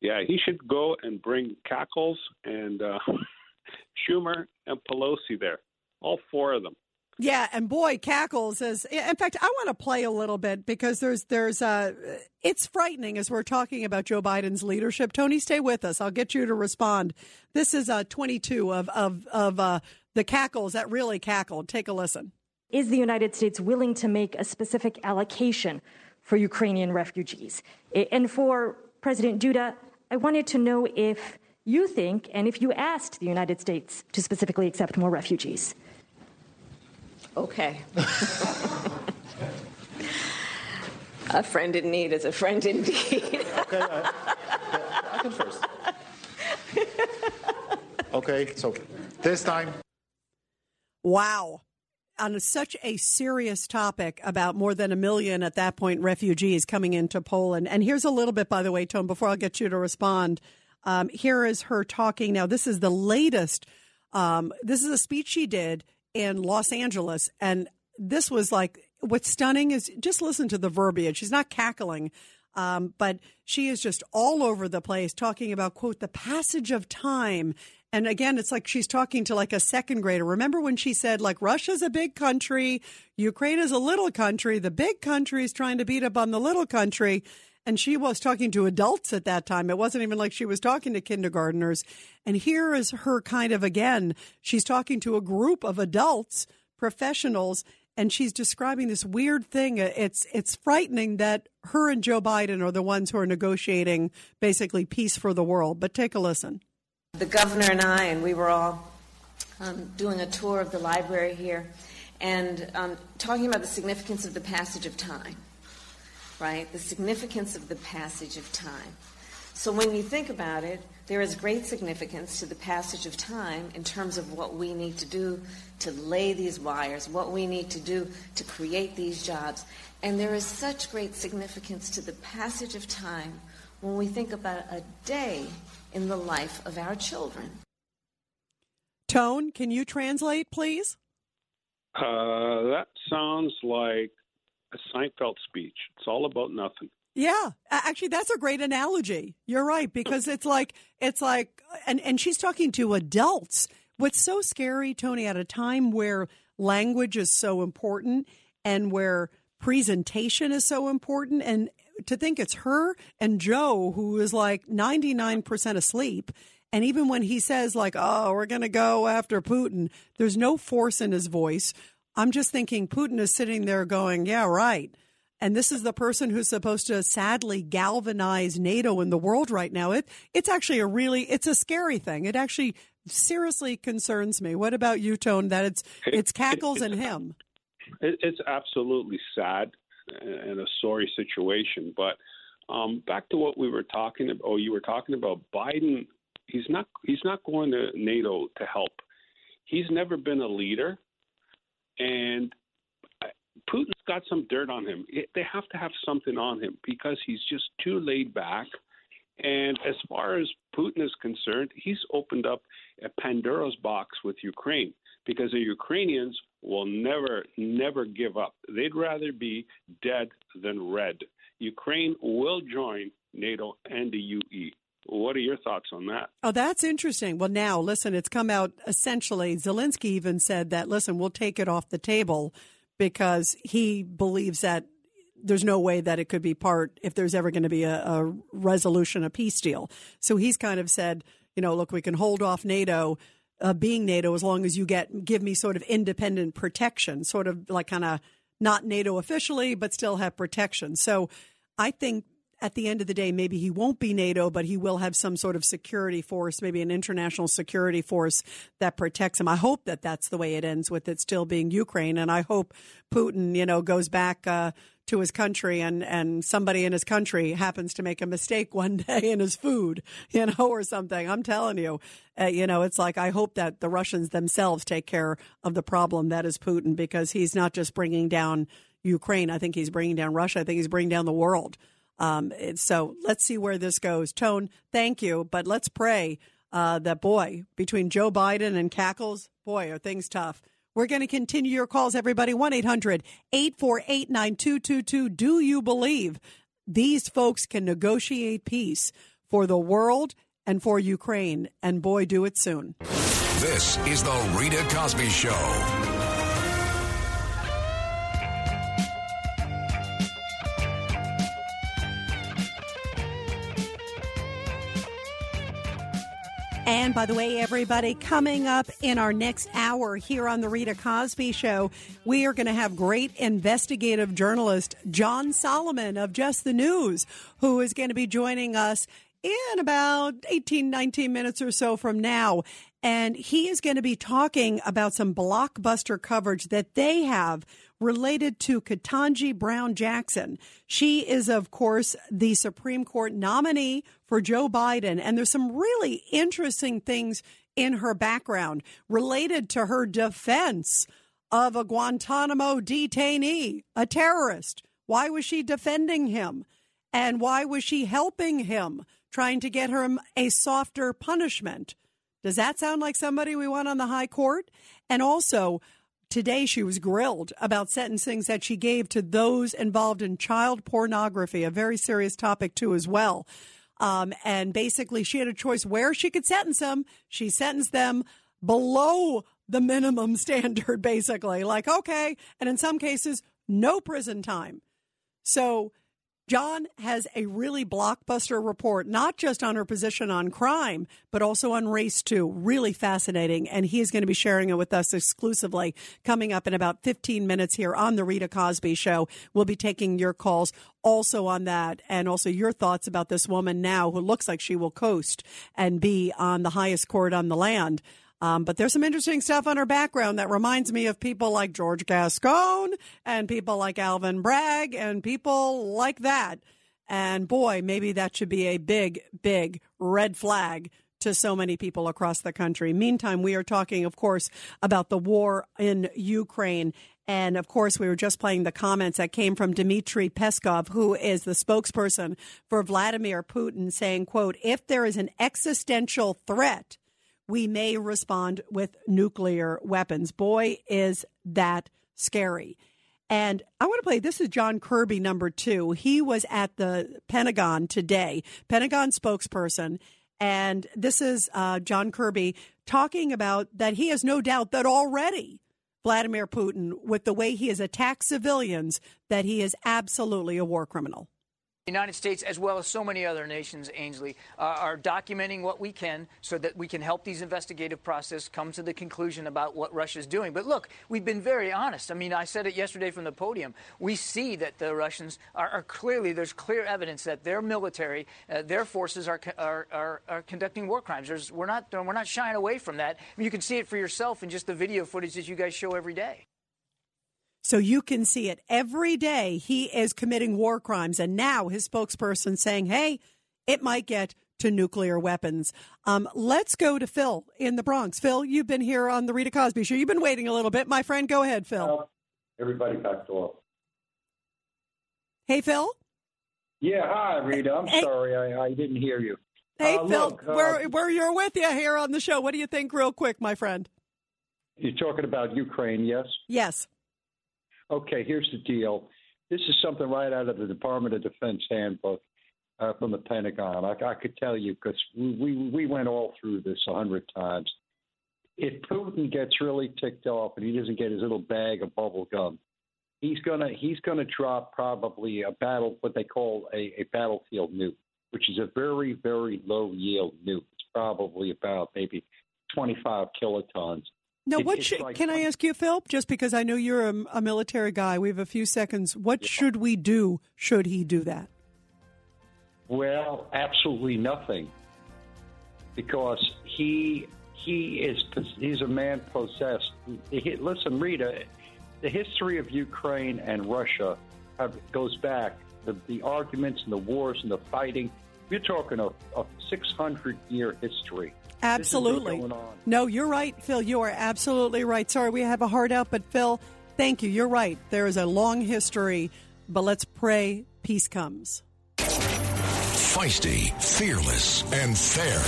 Yeah, he should go and bring Cockles and uh, Schumer and Pelosi there, all four of them. Yeah, and boy, Cackles is. In fact, I want to play a little bit because there's there's uh, it's frightening as we're talking about Joe Biden's leadership. Tony, stay with us. I'll get you to respond. This is uh, twenty-two of of of uh, the Cackles that really cackled. Take a listen. Is the United States willing to make a specific allocation for Ukrainian refugees? And for President Duda, I wanted to know if you think and if you asked the United States to specifically accept more refugees. Okay. A friend in need is a friend indeed. Okay, I, I can first. Okay, so this time. Wow. On a, such a serious topic about more than a million at that point refugees coming into Poland. And here's a little bit, by the way, Tom, before I'll get you to respond. Um, here is her talking. Now, this is the latest. Um, this is a speech she did in Los Angeles. And this was like, what's stunning is just listen to the verbiage. She's not cackling, um, but she is just all over the place talking about, quote, the passage of time. And again, it's like she's talking to like a second grader. Remember when she said, like, Russia's a big country, Ukraine is a little country, the big country is trying to beat up on the little country. And she was talking to adults at that time. It wasn't even like she was talking to kindergartners. And here is her kind of, again, she's talking to a group of adults, professionals, and she's describing this weird thing. It's it's frightening that her and Joe Biden are the ones who are negotiating basically peace for the world. But take a listen. The governor and I, and we were all um, doing a tour of the library here and um, talking about the significance of the passage of time. Right? The significance of the passage of time. So when you think about it, there is great significance to the passage of time in terms of what we need to do to lay these wires, what we need to do to create these jobs. And there is such great significance to the passage of time when we think about a day in the life of our children. Tone, can you translate, please? Uh, that sounds like a Seinfeld speech. It's all about nothing. Yeah, actually, that's a great analogy. You're right, because it's like it's like and, and she's talking to adults. What's so scary, Tony, at a time where language is so important and where presentation is so important, and to think it's her and Joe, who is like ninety-nine percent asleep. And even when he says like, oh, we're going to go after Putin, there's no force in his voice. I'm just thinking Putin is sitting there going, yeah, right. And this is the person who's supposed to sadly galvanize NATO in the world right now. It it's actually a really it's a scary thing. It actually seriously concerns me. What about you, Tone? That it's it's cackles and him. It's absolutely sad and a sorry situation. But um, back to what we were talking about. Oh, you were talking about Biden. He's not he's not going to NATO to help. He's never been a leader, and Putin's got some dirt on him. It, they have to have something on him because he's just too laid back. And as far as Putin is concerned, he's opened up a Pandora's box with Ukraine because the Ukrainians will never, never give up. They'd rather be dead than red. Ukraine will join NATO and the U E. What are your thoughts on that? Oh, that's interesting. Well, now, listen, it's come out essentially. Zelensky even said that, listen, we'll take it off the table, because he believes that there's no way that it could be part if there's ever going to be a, a resolution, a peace deal. So he's kind of said, you know, look, we can hold off NATO uh, being NATO as long as you get give me sort of independent protection, sort of like kind of not NATO officially, but still have protection. So I think at the end of the day, maybe he won't be NATO, but he will have some sort of security force, maybe an international security force that protects him. I hope that that's the way it ends, with it still being Ukraine. And I hope Putin, you know, goes back uh, to his country and, and somebody in his country happens to make a mistake one day in his food, you know, or something. I'm telling you, uh, you know, it's like I hope that the Russians themselves take care of the problem that is Putin, because he's not just bringing down Ukraine. I think he's bringing down Russia. I think he's bringing down the world. Um, so let's see where this goes. Tone, thank you. But let's pray uh, that, boy, between Joe Biden and cackles, boy, are things tough. We're going to continue your calls, everybody. one eight hundred eight four eight nine two two two. Do you believe these folks can negotiate peace for the world and for Ukraine? And, boy, do it soon. This is the Rita Cosby Show. And by the way, everybody, coming up in our next hour here on the Rita Cosby Show, we are going to have great investigative journalist John Solomon of Just the News, who is going to be joining us in about eighteen, nineteen minutes or so from now. And he is going to be talking about some blockbuster coverage that they have related to Ketanji Brown Jackson. She is, of course, the Supreme Court nominee for Joe Biden. And there's some really interesting things in her background related to her defense of a Guantanamo detainee, a terrorist. Why was she defending him? And why was she helping him, trying to get him a softer punishment? Does that sound like somebody we want on the high court? And also, today she was grilled about sentencings that she gave to those involved in child pornography, a very serious topic, too, as well. Um, and basically, she had a choice where she could sentence them. She sentenced them below the minimum standard, basically. Like, okay. And in some cases, no prison time. So John has a really blockbuster report, not just on her position on crime, but also on race, too. Really fascinating. And he is going to be sharing it with us exclusively coming up in about fifteen minutes here on The Rita Cosby Show. We'll be taking your calls also on that, and also your thoughts about this woman now who looks like she will coast and be on the highest court on the land. Um, but there's some interesting stuff on her background that reminds me of people like George Gascon and people like Alvin Bragg and people like that. And boy, maybe that should be a big, big red flag to so many people across the country. Meantime, we are talking, of course, about the war in Ukraine. And, of course, we were just playing the comments that came from Dmitry Peskov, who is the spokesperson for Vladimir Putin, saying, quote, if there is an existential threat, we may respond with nuclear weapons. Boy, is that scary. And I want to play, this is John Kirby, number two. He was at the Pentagon today, Pentagon spokesperson. And this is uh, John Kirby talking about that he has no doubt that already Vladimir Putin, with the way he has attacked civilians, that he is absolutely a war criminal. The United States, as well as so many other nations, Ainsley, uh, are documenting what we can so that we can help these investigative process come to the conclusion about what Russia's doing. But look, we've been very honest. I mean, I said it yesterday from the podium. We see that the Russians are, are clearly, there's clear evidence that their military, uh, their forces are, are, are, are conducting war crimes. There's, we're not, we're not shying away from that. I mean, you can see it for yourself in just the video footage that you guys show every day. So you can see it every day. He is committing war crimes. And now his spokesperson saying, hey, it might get to nuclear weapons. Um, let's go to Phil in the Bronx. Phil, you've been here on the Rita Cosby Show. You've been waiting a little bit. My friend, go ahead, Phil. Well, everybody back to off. Hey, Phil. Yeah. Hi, Rita. I'm hey. sorry. I, I didn't hear you. Hey, uh, Phil, look, uh, we're, we're you're with you here on the show. What do you think real quick, my friend? You're talking about Ukraine, yes? Yes. Okay, here's the deal. This is something right out of the Department of Defense handbook uh, from the Pentagon. I, I could tell you because we, we, we went all through this a hundred times. If Putin gets really ticked off and he doesn't get his little bag of bubble gum, he's gonna he's gonna drop probably a battle what they call a, a battlefield nuke, which is a very very low yield nuke. It's probably about maybe twenty-five kilotons. Now, what should, like, can I ask you, Phil, just because I know you're a, a military guy, we have a few seconds. What yeah. should we do should he do that? Well, absolutely nothing, because he he is he's a man possessed. He, listen, Rita, the history of Ukraine and Russia have, goes back, the, the arguments and the wars and the fighting. You're talking of a six hundred year history. Absolutely. No, you're right, Phil. You are absolutely right. Sorry, we have a hard out, but Phil, thank you. You're right. There is a long history, but let's pray peace comes. Feisty, fearless, and fair.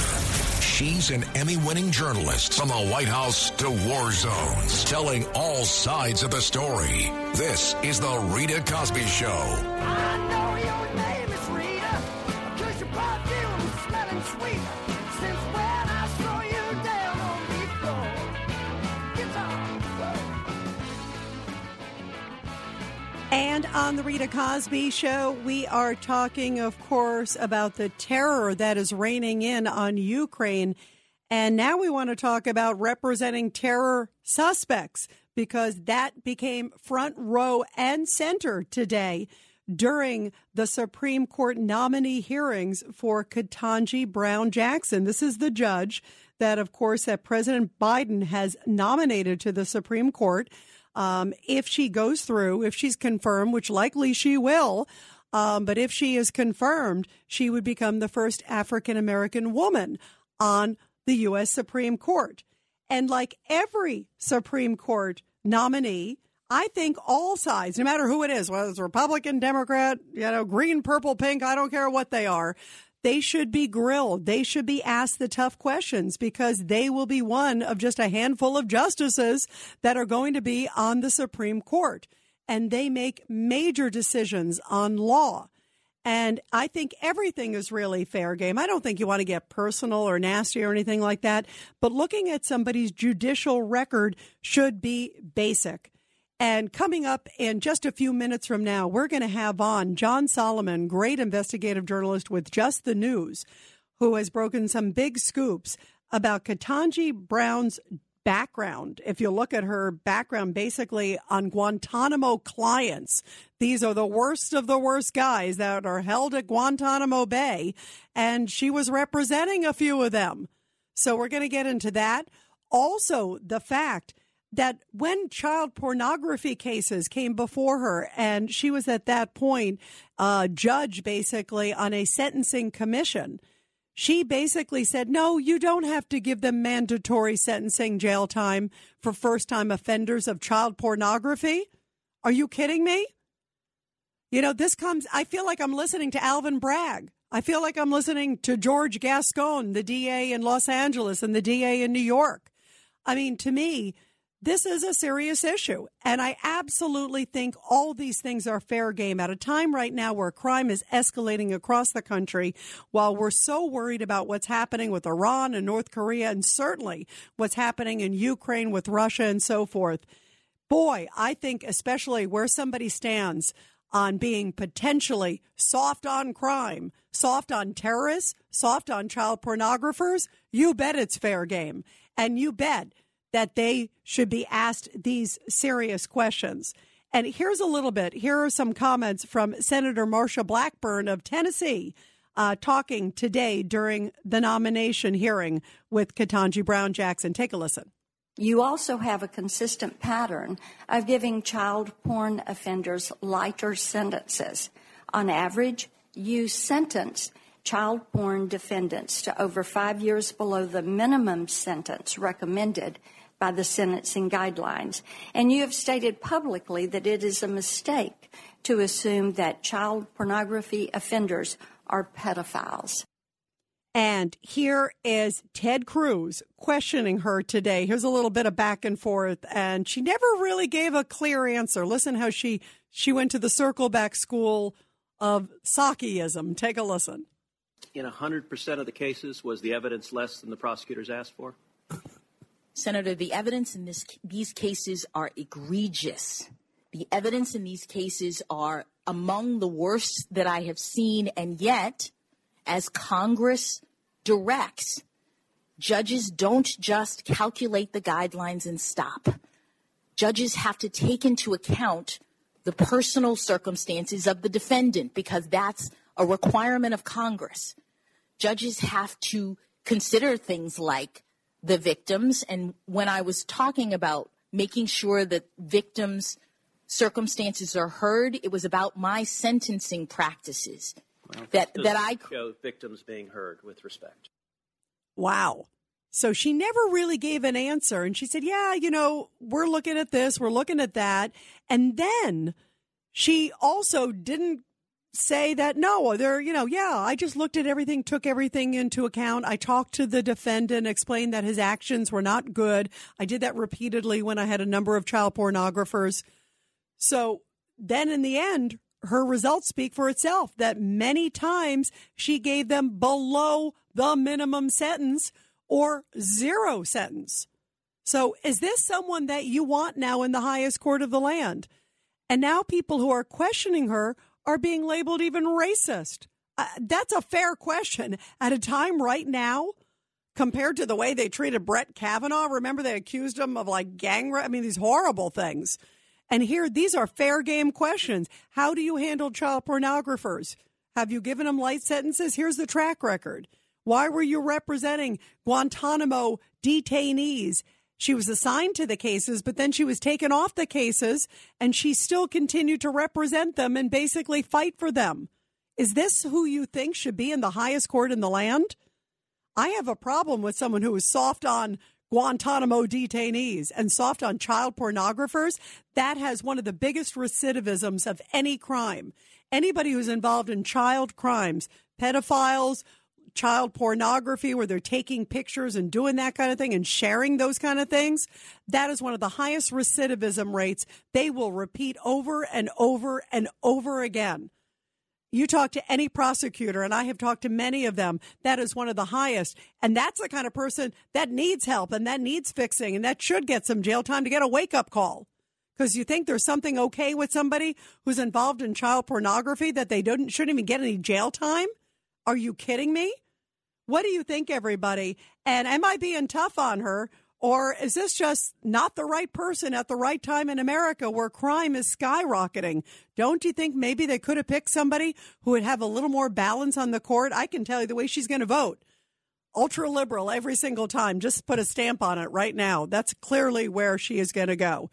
She's an Emmy-winning journalist from the White House to war zones, telling all sides of the story. This is the Rita Cosby Show. I know your name is Rita, 'cause your perfume is smelling sweet. And on the Rita Cosby Show, we are talking, of course, about the terror that is reigning in on Ukraine. And now we want to talk about representing terror suspects, because that became front row and center today during the Supreme Court nominee hearings for Ketanji Brown Jackson. This is the judge that, of course, that President Biden has nominated to the Supreme Court. Um, if she goes through, if she's confirmed, which likely she will, um, but if she is confirmed, she would become the first African-American woman on the U S Supreme Court. And like every Supreme Court nominee, I think all sides, no matter who it is, whether it's Republican, Democrat, you know, green, purple, pink, I don't care what they are, they should be grilled. They should be asked the tough questions, because they will be one of just a handful of justices that are going to be on the Supreme Court. And they make major decisions on law. And I think everything is really fair game. I don't think you want to get personal or nasty or anything like that. But looking at somebody's judicial record should be basic. And coming up in just a few minutes from now, we're going to have on John Solomon, great investigative journalist with Just the News, who has broken some big scoops about Ketanji Brown's background. If you look at her background, basically on Guantanamo clients, these are the worst of the worst guys that are held at Guantanamo Bay, and she was representing a few of them. So we're going to get into that. Also, the fact that when child pornography cases came before her, and she was at that point a judge basically on a sentencing commission, she basically said, no, you don't have to give them mandatory sentencing jail time for first-time offenders of child pornography. Are you kidding me? You know, this comes, I feel like I'm listening to Alvin Bragg. I feel like I'm listening to George Gascon, the D A in Los Angeles and the D A in New York. I mean, to me, this is a serious issue, and I absolutely think all these things are fair game at a time right now where crime is escalating across the country, while we're so worried about what's happening with Iran and North Korea, and certainly what's happening in Ukraine with Russia and so forth. Boy, I think especially where somebody stands on being potentially soft on crime, soft on terrorists, soft on child pornographers, you bet it's fair game. And you bet that they should be asked these serious questions. And here's a little bit. Here are some comments from Senator Marsha Blackburn of Tennessee uh, talking today during the nomination hearing with Ketanji Brown Jackson. Take a listen. You also have a consistent pattern of giving child porn offenders lighter sentences. On average, you sentence child porn defendants to over five years below the minimum sentence recommended by the sentencing guidelines. And you have stated publicly that it is a mistake to assume that child pornography offenders are pedophiles. And here is Ted Cruz questioning her today. Here's a little bit of back and forth, and she never really gave a clear answer. Listen how she, she went to the circle back school of Sakiism. Take a listen. In one hundred percent of the cases, was the evidence less than the prosecutors asked for? Senator, the evidence in this, these cases are egregious. The evidence in these cases are among the worst that I have seen, and yet, as Congress directs, judges don't just calculate the guidelines and stop. Judges have to take into account the personal circumstances of the defendant, because that's a requirement of Congress. Judges have to consider things like the victims. And when I was talking about making sure that victims' circumstances are heard, it was about my sentencing practices. Well, that that I show victims being heard with respect. Wow. So she never really gave an answer. And she said, yeah, you know, we're looking at this, we're looking at that. And then she also didn't say that, no, they're, you know, yeah, I just looked at everything, took everything into account. I talked to the defendant, explained that his actions were not good. I did that repeatedly when I had a number of child pornographers. So then in the end, her results speak for itself, that many times she gave them below the minimum sentence or zero sentence. So is this someone that you want now in the highest court of the land? And now people who are questioning her are being labeled even racist. Uh, that's a fair question at a time right now compared to the way they treated Brett Kavanaugh. Remember, they accused him of like gang rape. I mean, these horrible things. And here, these are fair game questions. How do you handle child pornographers? Have you given them light sentences? Here's the track record. Why were you representing Guantanamo detainees? She was assigned to the cases, but then she was taken off the cases, and she still continued to represent them and basically fight for them. Is this who you think should be in the highest court in the land? I have a problem with someone who is soft on Guantanamo detainees and soft on child pornographers. That has one of the biggest recidivisms of any crime. Anybody who's involved in child crimes, pedophiles, child pornography, where they're taking pictures and doing that kind of thing and sharing those kind of things, that is one of the highest recidivism rates. They will repeat over and over and over again. You talk to any prosecutor, and I have talked to many of them, that is one of the highest. And that's the kind of person that needs help and that needs fixing, and that should get some jail time to get a wake-up call. Because you think there's something okay with somebody who's involved in child pornography that they don't, shouldn't even get any jail time? Are you kidding me? What do you think, everybody? And am I being tough on her, or is this just not the right person at the right time in America where crime is skyrocketing? Don't you think maybe they could have picked somebody who would have a little more balance on the court? I can tell you the way she's going to vote. Ultra-liberal every single time. Just put a stamp on it right now. That's clearly where she is going to go.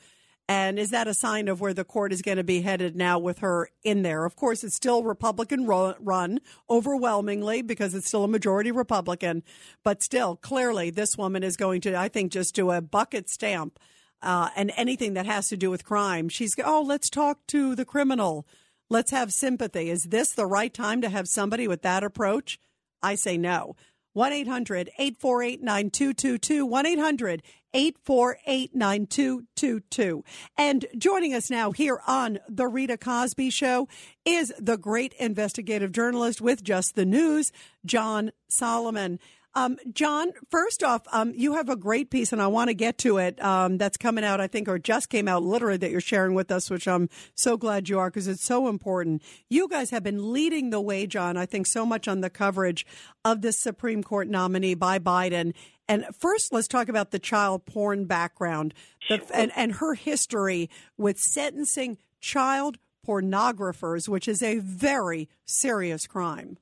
And is that a sign of where the court is going to be headed now with her in there? Of course, it's still Republican-run overwhelmingly because it's still a majority Republican. But still, clearly, this woman is going to, I think, just do a bucket stamp. Uh, and anything that has to do with crime, she's, oh, let's talk to the criminal. Let's have sympathy. Is this the right time to have somebody with that approach? I say no. one eight hundred, eight four eight, nine two two two, one eight hundred, eight four eight, nine two two two. And joining us now here on The Rita Cosby Show is the great investigative journalist with Just the News, John Solomon. Um, John, first off, um, you have a great piece, and I want to get to it, um, that's coming out, I think, or just came out literally, that you're sharing with us, which I'm so glad you are, because it's so important. You guys have been leading the way, John, I think, so much on the coverage of this Supreme Court nominee by Biden. And first, let's talk about the child porn background the, and, and her history with sentencing child pornographers, which is a very serious crime.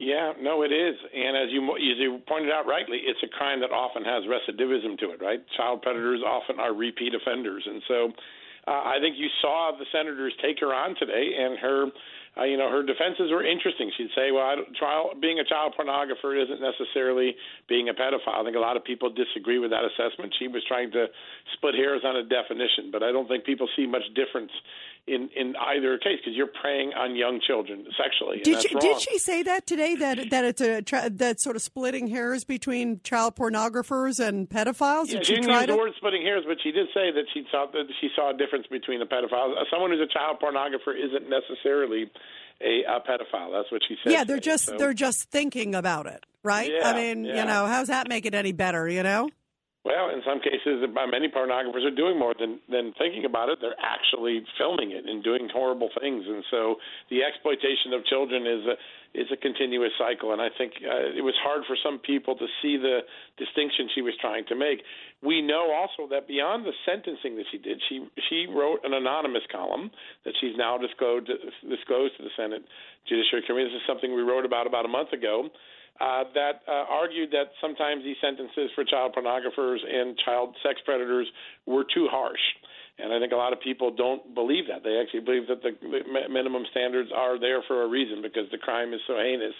Yeah, no, it is. And as you, as you pointed out rightly, it's a crime that often has recidivism to it, right? Child predators often are repeat offenders. And so uh, I think you saw the senators take her on today, and her uh, you know, her defenses were interesting. She'd say, well, I don't, trial, being a child pornographer isn't necessarily being a pedophile. I think a lot of people disagree with that assessment. She was trying to split hairs on a definition, but I don't think people see much difference in, in either case, because you're preying on young children sexually. And did, that's she, wrong. Did she say that today, that that it's a tra- that sort of splitting hairs between child pornographers and pedophiles? Yeah, did she, she didn't use the word splitting hairs, but she did say that she thought that she saw a difference between a pedophile. Someone who's a child pornographer isn't necessarily a, a pedophile. That's what she said. Yeah, they're today, just so. they're just thinking about it, right? Yeah, I mean, yeah. you know, how's that make it any better? You know. Well, in some cases, many pornographers are doing more than, than thinking about it. They're actually filming it and doing horrible things. And so the exploitation of children is a, is a continuous cycle. And I think uh, it was hard for some people to see the distinction she was trying to make. We know also that beyond the sentencing that she did, she she wrote an anonymous column that she's now disclosed, disclosed to the Senate Judiciary Committee. This is something we wrote about about a month ago. Uh, that uh, argued that sometimes these sentences for child pornographers and child sex predators were too harsh. And I think a lot of people don't believe that. They actually believe that the minimum standards are there for a reason, because the crime is so heinous.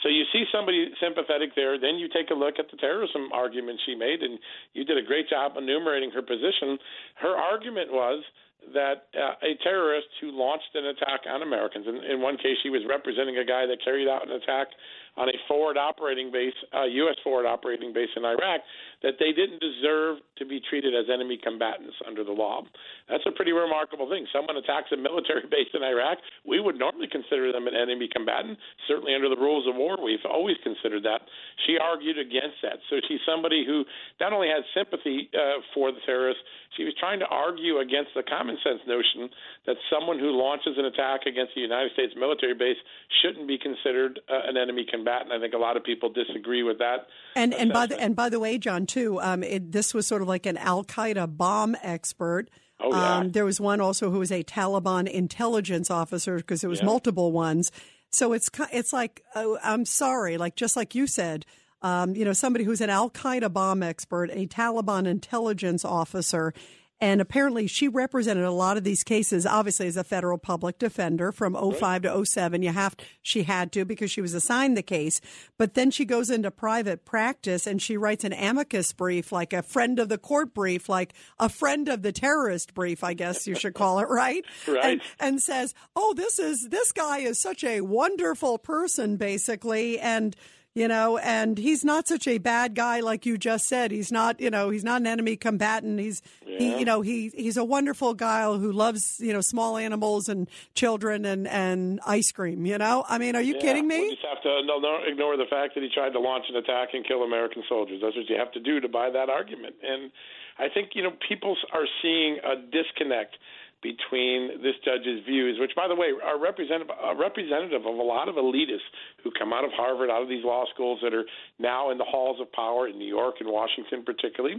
So you see somebody sympathetic there. Then you take a look at the terrorism argument she made, and you did a great job enumerating her position. Her argument was that uh, a terrorist who launched an attack on Americans, in, in one case she was representing a guy that carried out an attack on a forward operating base, uh, U S forward operating base in Iraq, that they didn't deserve to be treated as enemy combatants under the law. That's a pretty remarkable thing. Someone attacks a military base in Iraq, we would normally consider them an enemy combatant. Certainly under the rules of war, we've always considered that. She argued against that. So she's somebody who not only had sympathy uh, for the terrorists, she was trying to argue against the common sense notion that someone who launches an attack against the United States military base shouldn't be considered uh, an enemy combatant. And I think a lot of people disagree with that. And and by the, and by the way, John, too, um, it, this was sort of like an Al-Qaeda bomb expert. Oh, yeah. Um, there was one also who was a Taliban intelligence officer, because it was yeah. multiple ones. So it's it's like, oh, I'm sorry, like just like you said, um, you know, somebody who's an Al-Qaeda bomb expert, a Taliban intelligence officer. And apparently she represented a lot of these cases, obviously, as a federal public defender from oh five to oh seven. You have to, she had to, because she was assigned the case. But then she goes into private practice and she writes an amicus brief, like a friend of the court brief, like a friend of the terrorist brief, I guess you should call it, right? Right. And, and says, oh, this is this guy is such a wonderful person, basically. And You know, and he's not such a bad guy, like you just said. He's not, you know, he's not an enemy combatant. He's, yeah. he, you know, he he's a wonderful guy who loves, you know, small animals and children and, and ice cream, you know? I mean, are you yeah. kidding me? We just have to no, no, ignore the fact that he tried to launch an attack and kill American soldiers. That's what you have to do to buy that argument. And I think, you know, people are seeing a disconnect between this judge's views, which, by the way, are representative, are representative of a lot of elitists who come out of Harvard, out of these law schools that are now in the halls of power in New York and Washington particularly,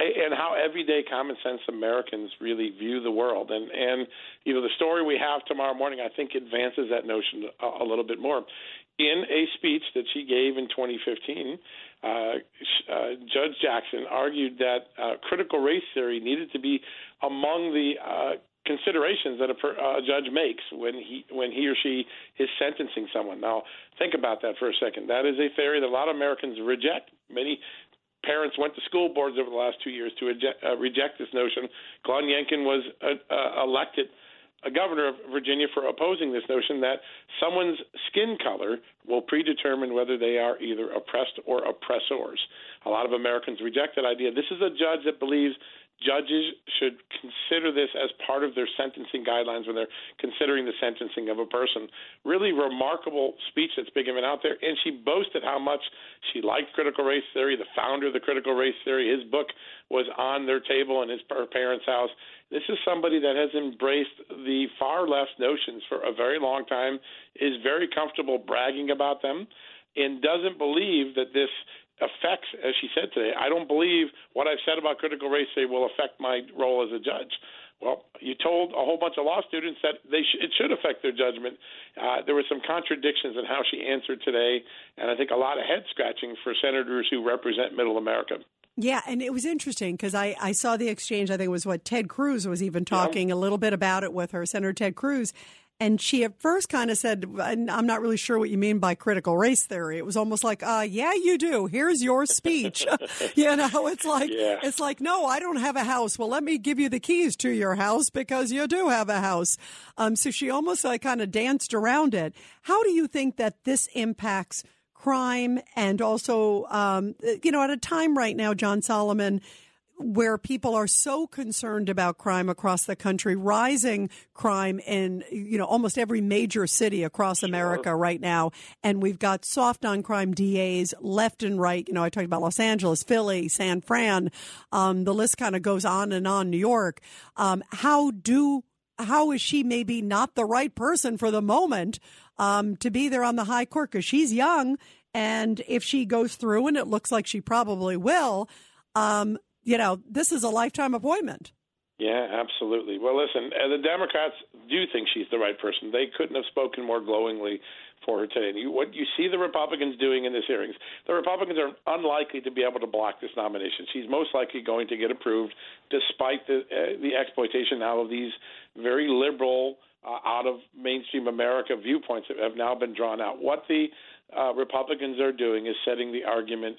and how everyday common sense Americans really view the world. And, and you know, the story we have tomorrow morning, I think, advances that notion a, a little bit more. In a speech that she gave in twenty fifteen, uh, uh, Judge Jackson argued that uh, critical race theory needed to be among the uh, considerations that a, per, uh, a judge makes when he when he or she is sentencing someone. Now, think about that for a second. That is a theory that a lot of Americans reject. Many parents went to school boards over the last two years to reject, uh, reject this notion. Glenn Youngkin was uh, uh, elected a governor of Virginia for opposing this notion that someone's skin color will predetermine whether they are either oppressed or oppressors. A lot of Americans reject that idea. This is a judge that believes Judges should consider this as part of their sentencing guidelines when they're considering the sentencing of a person. Really remarkable speech that's been given out there. And she boasted how much she liked critical race theory. The founder of the critical race theory, his book was on their table in his, her parents' house. This is somebody that has embraced the far left notions for a very long time, is very comfortable bragging about them, and doesn't believe that this affects, as she said today, I don't believe what I've said about critical race theory will affect my role as a judge. Well, you told a whole bunch of law students that they sh- it should affect their judgment. Uh, there were some contradictions in how she answered today, and I think a lot of head-scratching for senators who represent middle America. Yeah, and it was interesting because I, I saw the exchange. I think it was what Ted Cruz was even talking yeah. a little bit about it with her, Senator Ted Cruz. And she at first kind of said, I'm not really sure what you mean by critical race theory. It was almost like, uh, yeah, you do. Here's your speech. you know, it's like, yeah. it's like, no, I don't have a house. Well, let me give you the keys to your house because you do have a house. Um, so she almost like kind of danced around it. How do you think that this impacts crime and also, um, you know, at a time right now, John Solomon, where people are so concerned about crime across the country, rising crime in, you know, almost every major city across sure. America right now. And we've got soft on crime D As left and right. You know, I talked about Los Angeles, Philly, San Fran. Um, the list kind of goes on and on, New York. Um, how do how is she maybe not the right person for the moment um, to be there on the high court? Because she's young. And if she goes through, and it looks like she probably will, um, you know, this is a lifetime appointment. Yeah, absolutely. Well, listen, the Democrats do think she's the right person. They couldn't have spoken more glowingly for her today. And you, what you see the Republicans doing in this hearings, the Republicans are unlikely to be able to block this nomination. She's most likely going to get approved despite the, uh, the exploitation now of these very liberal, uh, out of mainstream America viewpoints that have now been drawn out. What the Uh, Republicans are doing is setting the argument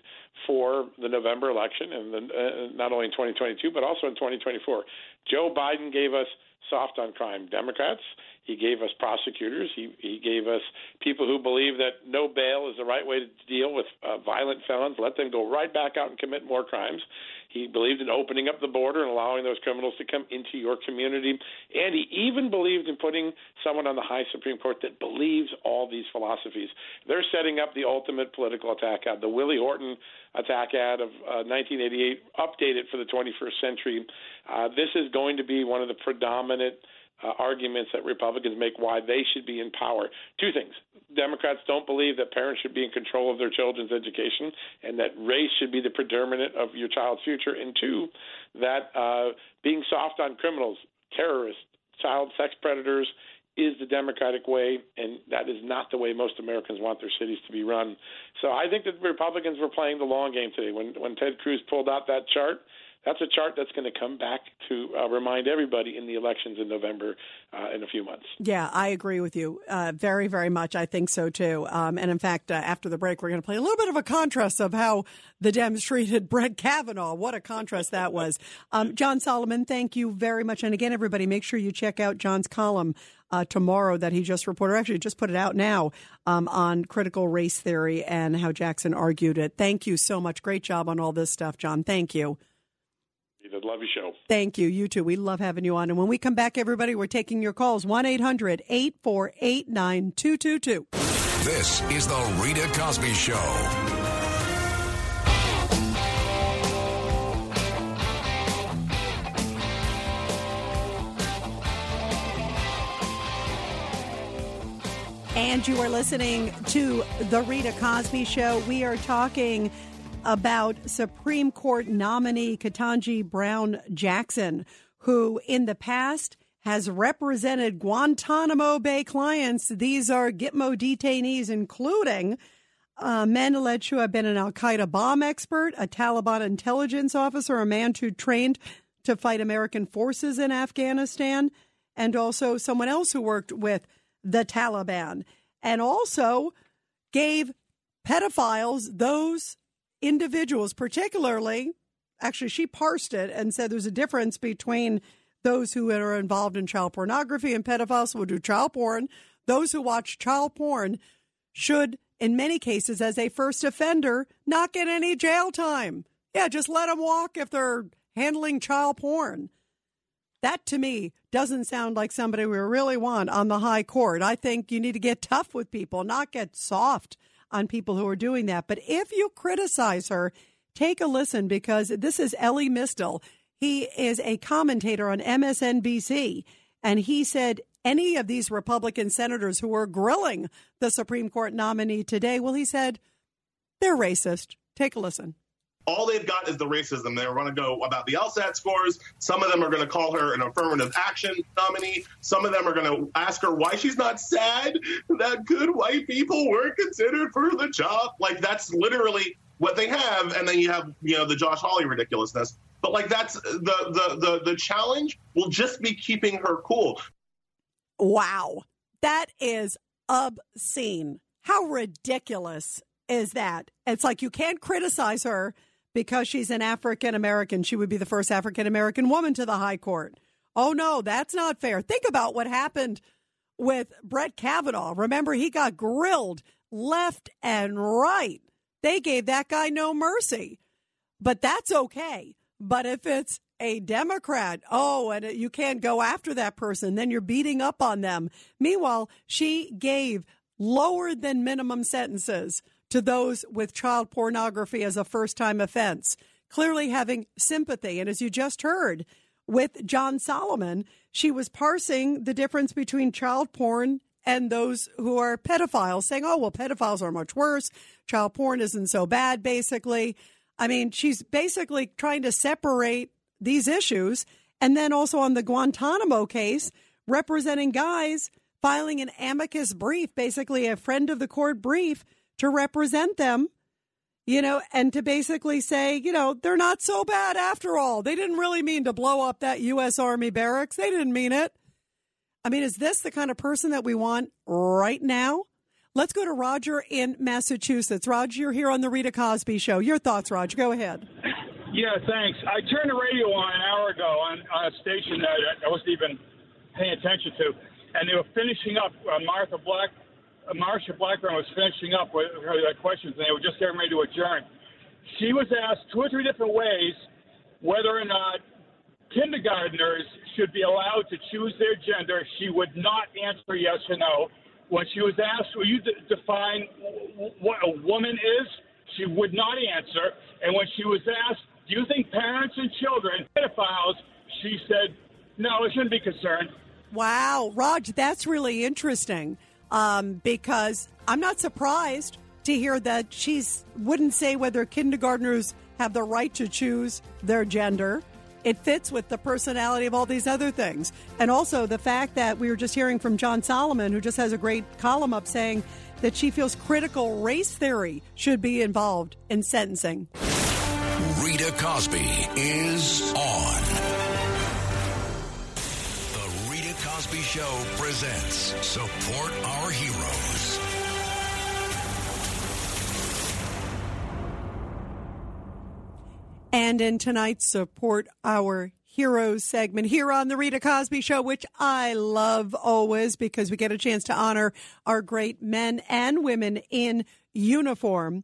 for the November election, and then, uh, not only in twenty twenty-two, but also in twenty twenty-four. Joe Biden gave us soft on crime Democrats. He gave us prosecutors. He, he gave us people who believe that no bail is the right way to deal with uh, violent felons. Let them go right back out and commit more crimes. He believed in opening up the border and allowing those criminals to come into your community. And he even believed in putting someone on the high Supreme Court that believes all these philosophies. They're setting up the ultimate political attack ad, the Willie Horton attack ad of uh, nineteen eighty-eight, updated for the twenty-first century. Uh, this is going to be one of the predominant Uh, arguments that Republicans make why they should be in power. Two things. Democrats don't believe that parents should be in control of their children's education and that race should be the predominant of your child's future. And two, that uh, being soft on criminals, terrorists, child sex predators is the Democratic way, and that is not the way most Americans want their cities to be run. So I think that Republicans were playing the long game today. When, when Ted Cruz pulled out that chart, that's a chart that's going to come back to uh, remind everybody in the elections in November uh, in a few months. Yeah, I agree with you uh, very, very much. I think so, too. Um, and in fact, uh, after the break, we're going to play a little bit of a contrast of how the Dems treated Brett Kavanaugh. What a contrast that was. Um, John Solomon, thank you very much. And again, everybody, make sure you check out John's column Uh, tomorrow that he just reported, actually just put it out now um, on critical race theory and how Jackson argued it. Thank you so much. Great job on all this stuff, John. Thank you. Love your show. Thank you. You too. We love having you on. And when we come back, everybody, we're taking your calls. one eight hundred eight four eight nine two two two. This is the Rita Cosby Show. And you are listening to The Rita Cosby Show. We are talking about Supreme Court nominee Ketanji Brown Jackson, who in the past has represented Guantanamo Bay clients. These are Gitmo detainees, including uh, men alleged to have been an Al-Qaeda bomb expert, a Taliban intelligence officer, a man who trained to fight American forces in Afghanistan, and also someone else who worked with the Taliban, and also gave pedophiles, those individuals particularly, actually she parsed it and said there's a difference between those who are involved in child pornography and pedophiles who do child porn. Those who watch child porn should, in many cases, as a first offender, not get any jail time. Yeah, just let them walk if they're handling child porn. That, to me, doesn't sound like somebody we really want on the high court. I think you need to get tough with people, not get soft on people who are doing that. But if you criticize her, take a listen, because this is Elie Mistel. He is a commentator on M S N B C, and he said any of these Republican senators who were grilling the Supreme Court nominee today, well, he said, they're racist. Take a listen. All they've got is the racism. They're going to go about the LSAT scores. Some of them are going to call her an affirmative action nominee. Some of them are going to ask her why she's not sad that good white people weren't considered for the job. Like, that's literally what they have. And then you have, you know, the Josh Hawley ridiculousness. But, like, that's the the the, the challenge will just be keeping her cool. Wow. That is obscene. How ridiculous is that? It's like you can't criticize her because she's an African-American. She would be the first African-American woman to the high court. Oh, no, that's not fair. Think about what happened with Brett Kavanaugh. Remember, he got grilled left and right. They gave that guy no mercy. But that's okay. But if it's a Democrat, oh, and you can't go after that person, then you're beating up on them. Meanwhile, she gave lower than minimum sentences to those with child pornography as a first-time offense, clearly having sympathy. And as you just heard with John Solomon, she was parsing the difference between child porn and those who are pedophiles, saying, oh, well, pedophiles are much worse. Child porn isn't so bad, basically. I mean, she's basically trying to separate these issues. And then also on the Guantanamo case, representing guys filing an amicus brief, basically a friend of the court brief, to represent them, you know, and to basically say, you know, they're not so bad after all. They didn't really mean to blow up that U S Army barracks. They didn't mean it. I mean, is this the kind of person that we want right now? Let's go to Roger in Massachusetts. Roger, you're here on the Rita Cosby Show. Your thoughts, Roger. Go ahead. Yeah, thanks. I turned the radio on an hour ago on, on a station that I wasn't even paying attention to, and they were finishing up uh, Martha Black. Marsha Blackburn was finishing up with her questions, and they were just getting ready to adjourn. She was asked two or three different ways whether or not kindergartners should be allowed to choose their gender. She would not answer yes or no. When she was asked, will you de- define w- what a woman is, she would not answer. And when she was asked, do you think parents and children are pedophiles, she said, no, I shouldn't be concerned. Wow, Raj, that's really interesting. Um, because I'm not surprised to hear that she wouldn't say whether kindergartners have the right to choose their gender. It fits with the personality of all these other things. And also the fact that we were just hearing from John Solomon, who just has a great column up saying that she feels critical race theory should be involved in sentencing. Rita Cosby is on. Cosby Show presents Support Our Heroes. And in tonight's Support Our Heroes segment here on the Rita Cosby Show, which I love always because we get a chance to honor our great men and women in uniform,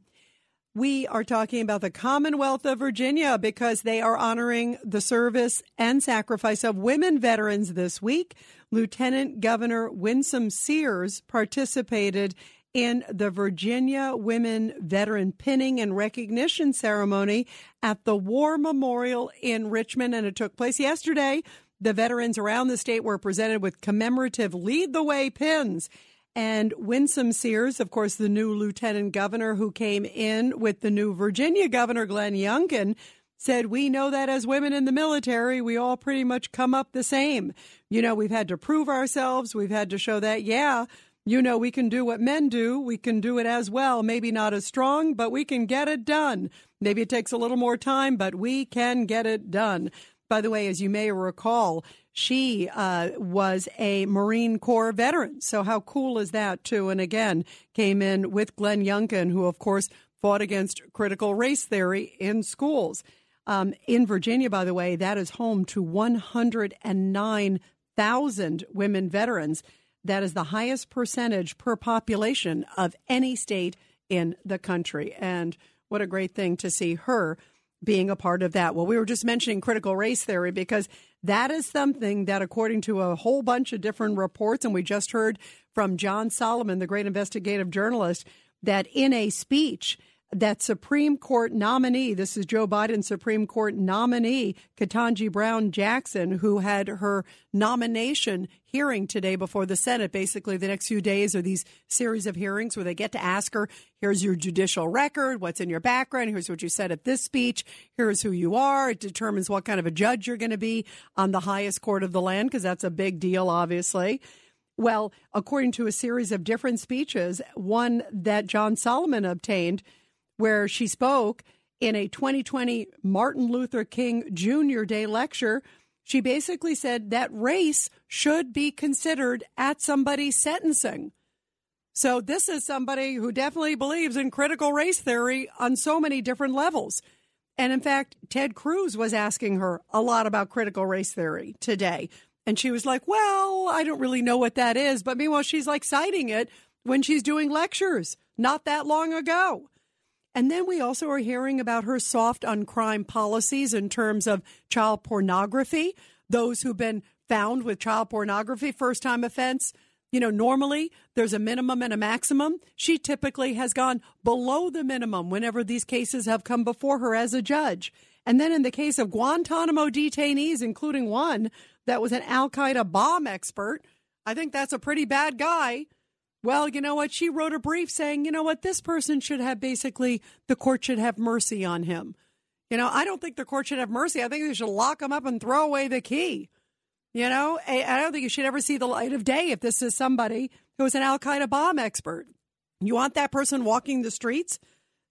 we are talking about the Commonwealth of Virginia because they are honoring the service and sacrifice of women veterans this week. Lieutenant Governor Winsome Sears participated in the Virginia Women Veteran Pinning and Recognition Ceremony at the War Memorial in Richmond, and it took place yesterday. The veterans around the state were presented with commemorative Lead the Way pins. And Winsome Sears, of course, the new lieutenant governor who came in with the new Virginia governor, Glenn Youngkin, said, we know that as women in the military, we all pretty much come up the same. You know, we've had to prove ourselves. We've had to show that, yeah, you know, we can do what men do. We can do it as well. Maybe not as strong, but we can get it done. Maybe it takes a little more time, but we can get it done. By the way, as you may recall, she uh, was a Marine Corps veteran. So how cool is that, too? And again, came in with Glenn Youngkin, who, of course, fought against critical race theory in schools. Um, in Virginia, by the way, that is home to one hundred nine thousand women veterans. That is the highest percentage per population of any state in the country. And what a great thing to see her being a part of that. Well, we were just mentioning critical race theory because that is something that, according to a whole bunch of different reports, and we just heard from John Solomon, the great investigative journalist, that in a speech that Supreme Court nominee, this is Joe Biden's Supreme Court nominee, Ketanji Brown Jackson, who had her nomination hearing today before the Senate. Basically, the next few days are these series of hearings where they get to ask her, here's your judicial record, what's in your background, here's what you said at this speech, here's who you are. It determines what kind of a judge you're going to be on the highest court of the land, because that's a big deal, obviously. Well, according to a series of different speeches, one that John Solomon obtained, where she spoke in a twenty twenty Martin Luther King Junior Day lecture, she basically said that race should be considered at somebody's sentencing. So this is somebody who definitely believes in critical race theory on so many different levels. And in fact, Ted Cruz was asking her a lot about critical race theory today. And she was like, well, I don't really know what that is. But meanwhile, she's like citing it when she's doing lectures not that long ago. And then we also are hearing about her soft on crime policies in terms of child pornography. Those who've been found with child pornography, first time offense, you know, normally there's a minimum and a maximum. She typically has gone below the minimum whenever these cases have come before her as a judge. And then in the case of Guantanamo detainees, including one that was an Al-Qaeda bomb expert, I think that's a pretty bad guy. Well, you know what? She wrote a brief saying, you know what? This person should have basically, the court should have mercy on him. You know, I don't think the court should have mercy. I think they should lock him up and throw away the key. You know, I don't think you should ever see the light of day if this is somebody who is an Al-Qaeda bomb expert. You want that person walking the streets?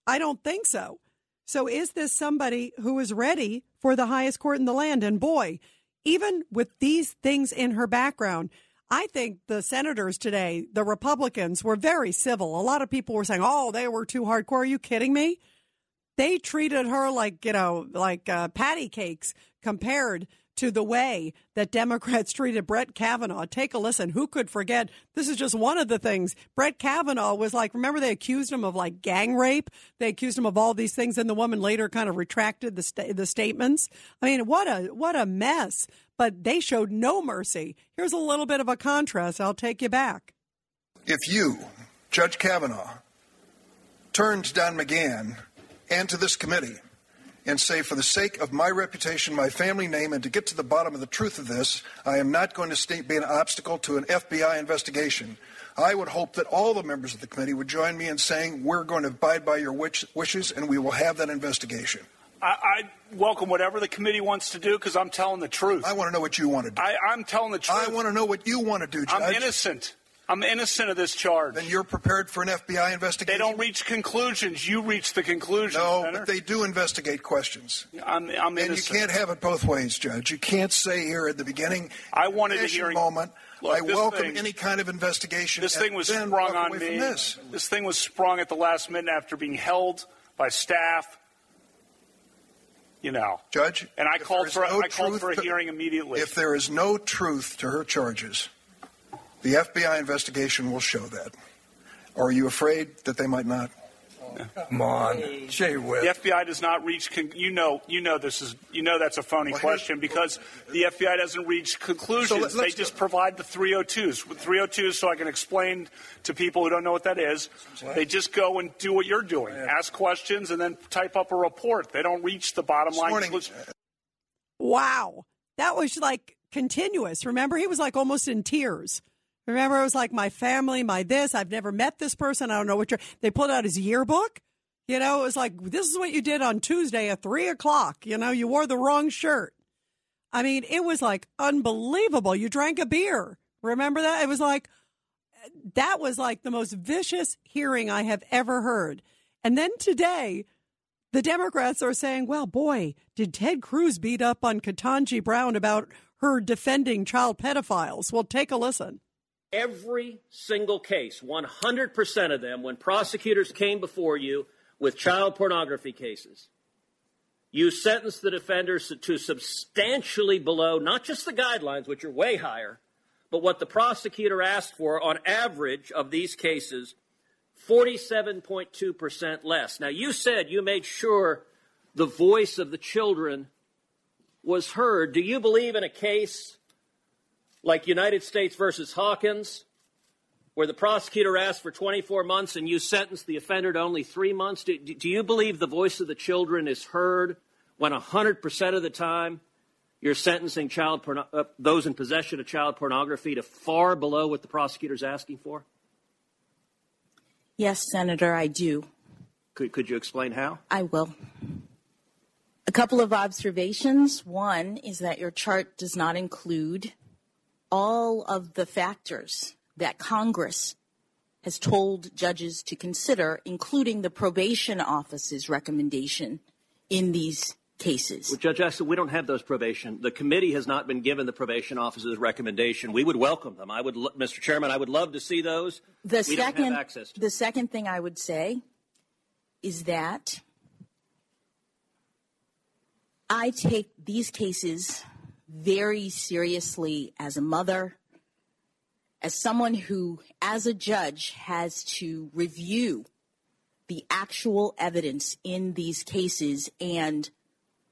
I don't think so. So is this somebody who is ready for the highest court in the land? And boy, even with these things in her background, I think the senators today, the Republicans, were very civil. A lot of people were saying, oh, they were too hardcore. Are you kidding me? They treated her like, you know, like uh, patty cakes compared to the way that Democrats treated Brett Kavanaugh. Take a listen. Who could forget? This is just one of the things. Brett Kavanaugh was like, remember they accused him of like gang rape? They accused him of all these things. And the woman later kind of retracted the sta- the statements. I mean, what a what a mess. But they showed no mercy. Here's a little bit of a contrast. I'll take you back. If you, Judge Kavanaugh, turn to Don McGahn and to this committee and say, for the sake of my reputation, my family name, and to get to the bottom of the truth of this, I am not going to be an obstacle to an F B I investigation. I would hope that all the members of the committee would join me in saying, we're going to abide by your wish- wishes and we will have that investigation. I, I welcome whatever the committee wants to do because I'm telling the truth. I want to know what you want to do. I, I'm telling the truth. I want to know what you want to do, Judge. I'm innocent. I'm innocent of this charge. Then you're prepared for an F B I investigation? They don't reach conclusions. You reach the conclusion. No, Senator. But they do investigate questions. I'm, I'm innocent. And you can't have it both ways, Judge. You can't say here at the beginning, I wanted a hearing moment. Look, I welcome thing, any kind of investigation. This thing was sprung on me. This. this thing was sprung at the last minute after being held by staff. You know, Judge, and I called for no I called for a to, hearing immediately. If there is no truth to her charges, the F B I investigation will show that. Or are you afraid that they might not? Oh, come on, Jay Whip. The F B I does not reach. Con- you know, you know this is. You know that's a phony well, question because the F B I doesn't reach conclusions. So let, they just go. provide the three oh twos. three oh twos, so I can explain to people who don't know what that is. What? They just go and do what you're doing, yeah. ask questions, and then type up a report. They don't reach the bottom this line morning. Conclusion. Wow, that was like continuous. Remember, he was like almost in tears. Remember, it was like my family, my this. I've never met this person. I don't know what you're. They pulled out his yearbook. You know, it was like, this is what you did on Tuesday at three o'clock. You know, you wore the wrong shirt. I mean, it was like unbelievable. You drank a beer. Remember that? It was like, that was like the most vicious hearing I have ever heard. And then today, the Democrats are saying, well, boy, did Ted Cruz beat up on Ketanji Brown about her defending child pedophiles? Well, take a listen. Every single case, one hundred percent of them, when prosecutors came before you with child pornography cases, you sentenced the defenders to substantially below, not just the guidelines, which are way higher, but what the prosecutor asked for on average of these cases, forty-seven point two percent less. Now, you said you made sure the voice of the children was heard. Do you believe in a case like United States versus Hawkins, where the prosecutor asked for twenty-four months and you sentenced the offender to only three months? Do, do you believe the voice of the children is heard when one hundred percent of the time you're sentencing child porno- uh, those in possession of child pornography to far below what the prosecutor's asking for? Yes, Senator, I do. Could, could you explain how? I will. A couple of observations. One is that your chart does not include all of the factors that Congress has told judges to consider, including the probation office's recommendation in these cases. Well, Judge Esselstyn, we don't have those probation. The committee has not been given the probation office's recommendation. We would welcome them. I would, Mister Chairman, I would love to see those. The we second, don't have access to the second thing I would say is that I take these cases very seriously as a mother, as someone who, as a judge, has to review the actual evidence in these cases and,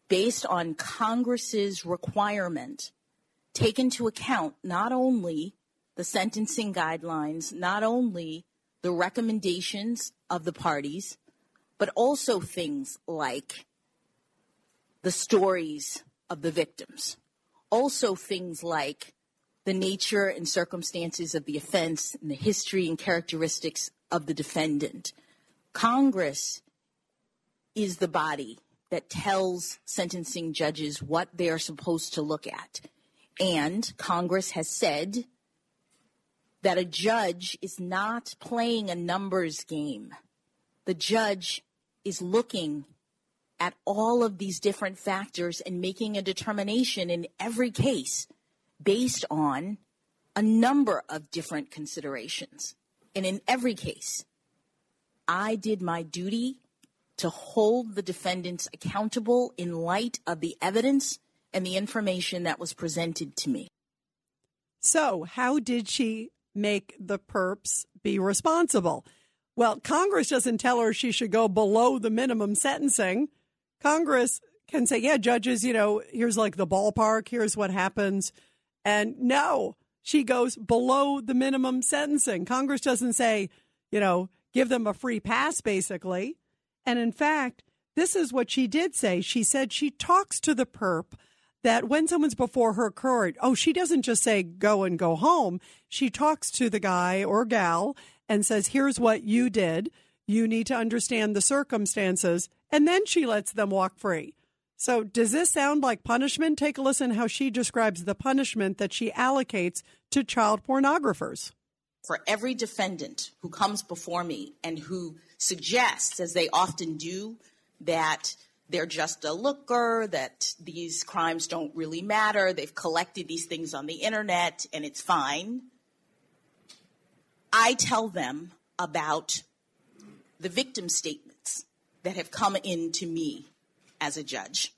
based on Congress's requirement, take into account not only the sentencing guidelines, not only the recommendations of the parties, but also things like the stories of the victims, also things like the nature and circumstances of the offense and the history and characteristics of the defendant. Congress is the body that tells sentencing judges what they are supposed to look at. And Congress has said that a judge is not playing a numbers game. The judge is looking at all of these different factors and making a determination in every case based on a number of different considerations. And in every case, I did my duty to hold the defendants accountable in light of the evidence and the information that was presented to me. So how did she make the perps be responsible? Well, Congress doesn't tell her she should go below the minimum sentencing. Congress can say, yeah, judges, you know, here's like the ballpark, here's what happens. And no, she goes below the minimum sentencing. Congress doesn't say, you know, give them a free pass, basically. And in fact, this is what she did say. She said she talks to the perp that when someone's before her court, oh, she doesn't just say go and go home. She talks to the guy or gal and says, here's what you did. You need to understand the circumstances. And then she lets them walk free. So does this sound like punishment? Take a listen how she describes the punishment that she allocates to child pornographers. For every defendant who comes before me and who suggests, as they often do, that they're just a looker, that these crimes don't really matter, they've collected these things on the internet and it's fine, I tell them about the victim statements that have come in to me as a judge.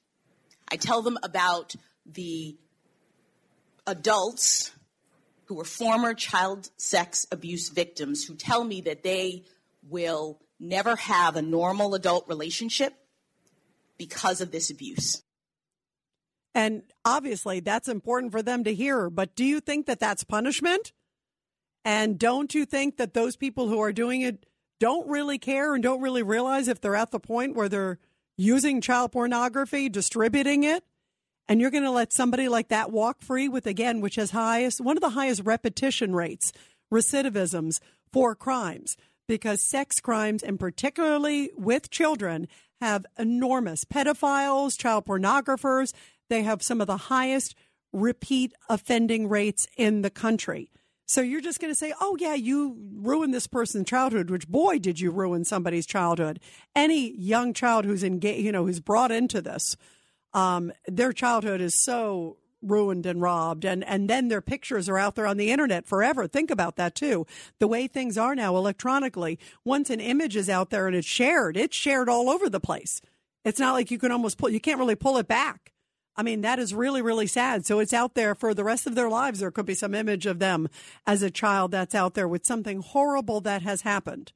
I tell them about the adults who were former child sex abuse victims who tell me that they will never have a normal adult relationship because of this abuse. And obviously that's important for them to hear, but do you think that that's punishment? And don't you think that those people who are doing it don't really care and don't really realize if they're at the point where they're using child pornography, distributing it? And you're going to let somebody like that walk free with, again, which has highest, one of the highest repetition rates, recidivisms for crimes, because sex crimes, and particularly with children, have enormous pedophiles, child pornographers. They have some of the highest repeat offending rates in the country. So you're just going to say, oh, yeah, you ruined this person's childhood, which, boy, did you ruin somebody's childhood. Any young child who's engaged, you know, who's brought into this, Um, their childhood is so ruined and robbed, and, and then their pictures are out there on the internet forever. Think about that, too. The way things are now electronically, once an image is out there and it's shared, it's shared all over the place. It's not like you can almost pull, you can't really pull it back. I mean, that is really, really sad. So it's out there for the rest of their lives. There could be some image of them as a child that's out there with something horrible that has happened.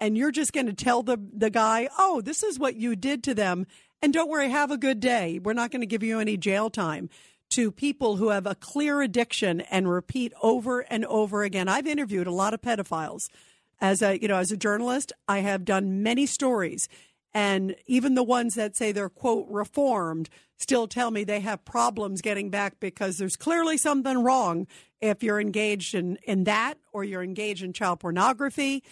And you're just going to tell the, the guy, oh, this is what you did to them. And don't worry, have a good day. We're not going to give you any jail time to people who have a clear addiction and repeat over and over again. I've interviewed a lot of pedophiles. As a, you know, as a journalist, I have done many stories, and even the ones that say they're, quote, reformed still tell me they have problems getting back because there's clearly something wrong if you're engaged in, in that, or you're engaged in child pornography.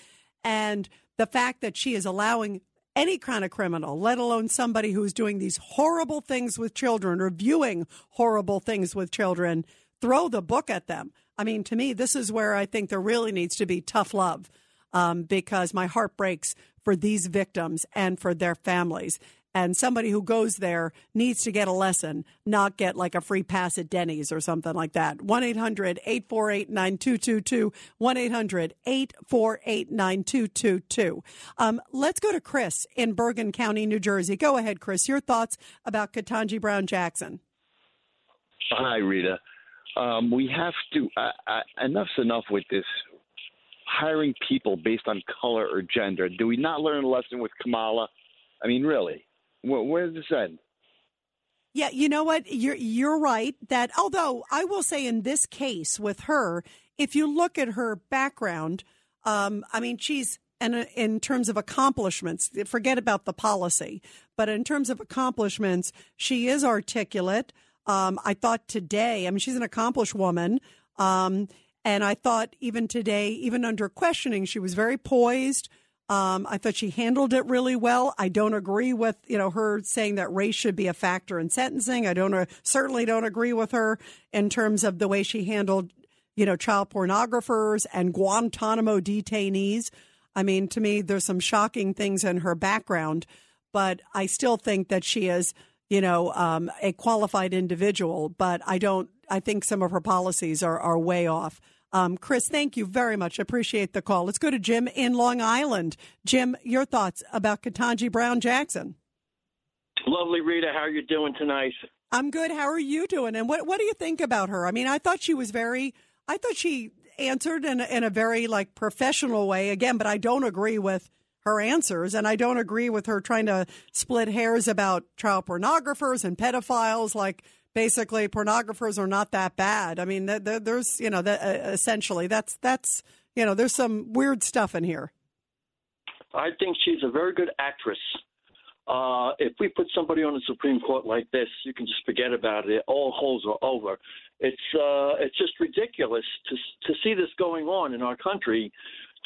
And the fact that she is allowing any kind of criminal, let alone somebody who is doing these horrible things with children, or viewing horrible things with children, throw the book at them. I mean, to me, this is where I think there really needs to be tough love. Um, because my heart breaks for these victims and for their families. And somebody who goes there needs to get a lesson, not get like a free pass at Denny's or something like that. one eight hundred eight four eight nine two two two, one eight hundred eight four eight nine two two two. Um, let's go to Chris in Bergen County, New Jersey. Go ahead, Chris. Your thoughts about Ketanji Brown Jackson. Hi, Rita. Um, we have to uh, – enough's enough with this hiring people based on color or gender. Do we not learn a lesson with Kamala? I mean, really, where, where does this end? Yeah, you know what? You're, you're right that, although I will say in this case with her, if you look at her background, um, I mean, she's, and in terms of accomplishments, forget about the policy, but in terms of accomplishments, she is articulate. Um, I thought today, I mean, she's an accomplished woman. Um, And I thought even today, even under questioning, she was very poised. Um, I thought she handled it really well. I don't agree with, you know, her saying that race should be a factor in sentencing. I don't certainly don't agree with her in terms of the way she handled, you know, child pornographers and Guantanamo detainees. I mean, to me, there's some shocking things in her background, but I still think that she is, you know, um, a qualified individual. But I don't. I think some of her policies are, are way off. Um, Chris, thank you very much. Appreciate the call. Let's go to Jim in Long Island. Jim, your thoughts about Ketanji Brown Jackson. Lovely, Rita. How are you doing tonight? I'm good. How are you doing? And what what do you think about her? I mean, I thought she was very, I thought she answered in a, in a very, like, professional way, again, but I don't agree with her answers, and I don't agree with her trying to split hairs about child pornographers and pedophiles, like, basically, pornographers are not that bad. I mean, there, there's, you know, the, uh, essentially, that's, that's, you know, there's some weird stuff in here. I think she's a very good actress. Uh, if we put somebody on the Supreme Court like this, you can just forget about it. All holes are over. It's uh, it's just ridiculous to to see this going on in our country,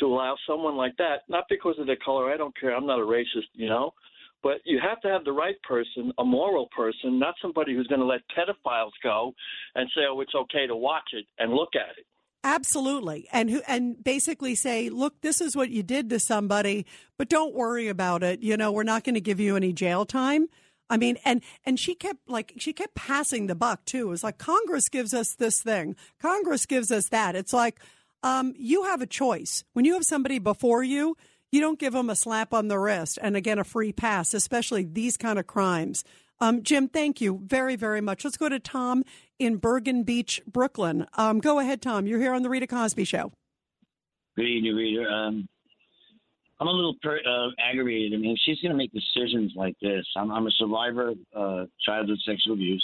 to allow someone like that, not because of their color. I don't care. I'm not a racist, you know. But you have to have the right person, a moral person, not somebody who's going to let pedophiles go and say, oh, it's okay to watch it and look at it. Absolutely. And who, and basically say, look, this is what you did to somebody, but don't worry about it. You know, we're not going to give you any jail time. I mean, and, and she kept like she kept passing the buck, too. It was like, Congress gives us this thing. Congress gives us that. It's like, um, you have a choice. When you have somebody before you, you don't give them a slap on the wrist and, again, a free pass, especially these kind of crimes. Um, Jim, thank you very, very much. Let's go to Tom in Bergen Beach, Brooklyn. Um, go ahead, Tom. You're here on The Rita Cosby Show. Good evening, Rita. Um, I'm a little per- uh, aggravated. I mean, if she's going to make decisions like this, I'm, I'm a survivor of uh, childhood sexual abuse.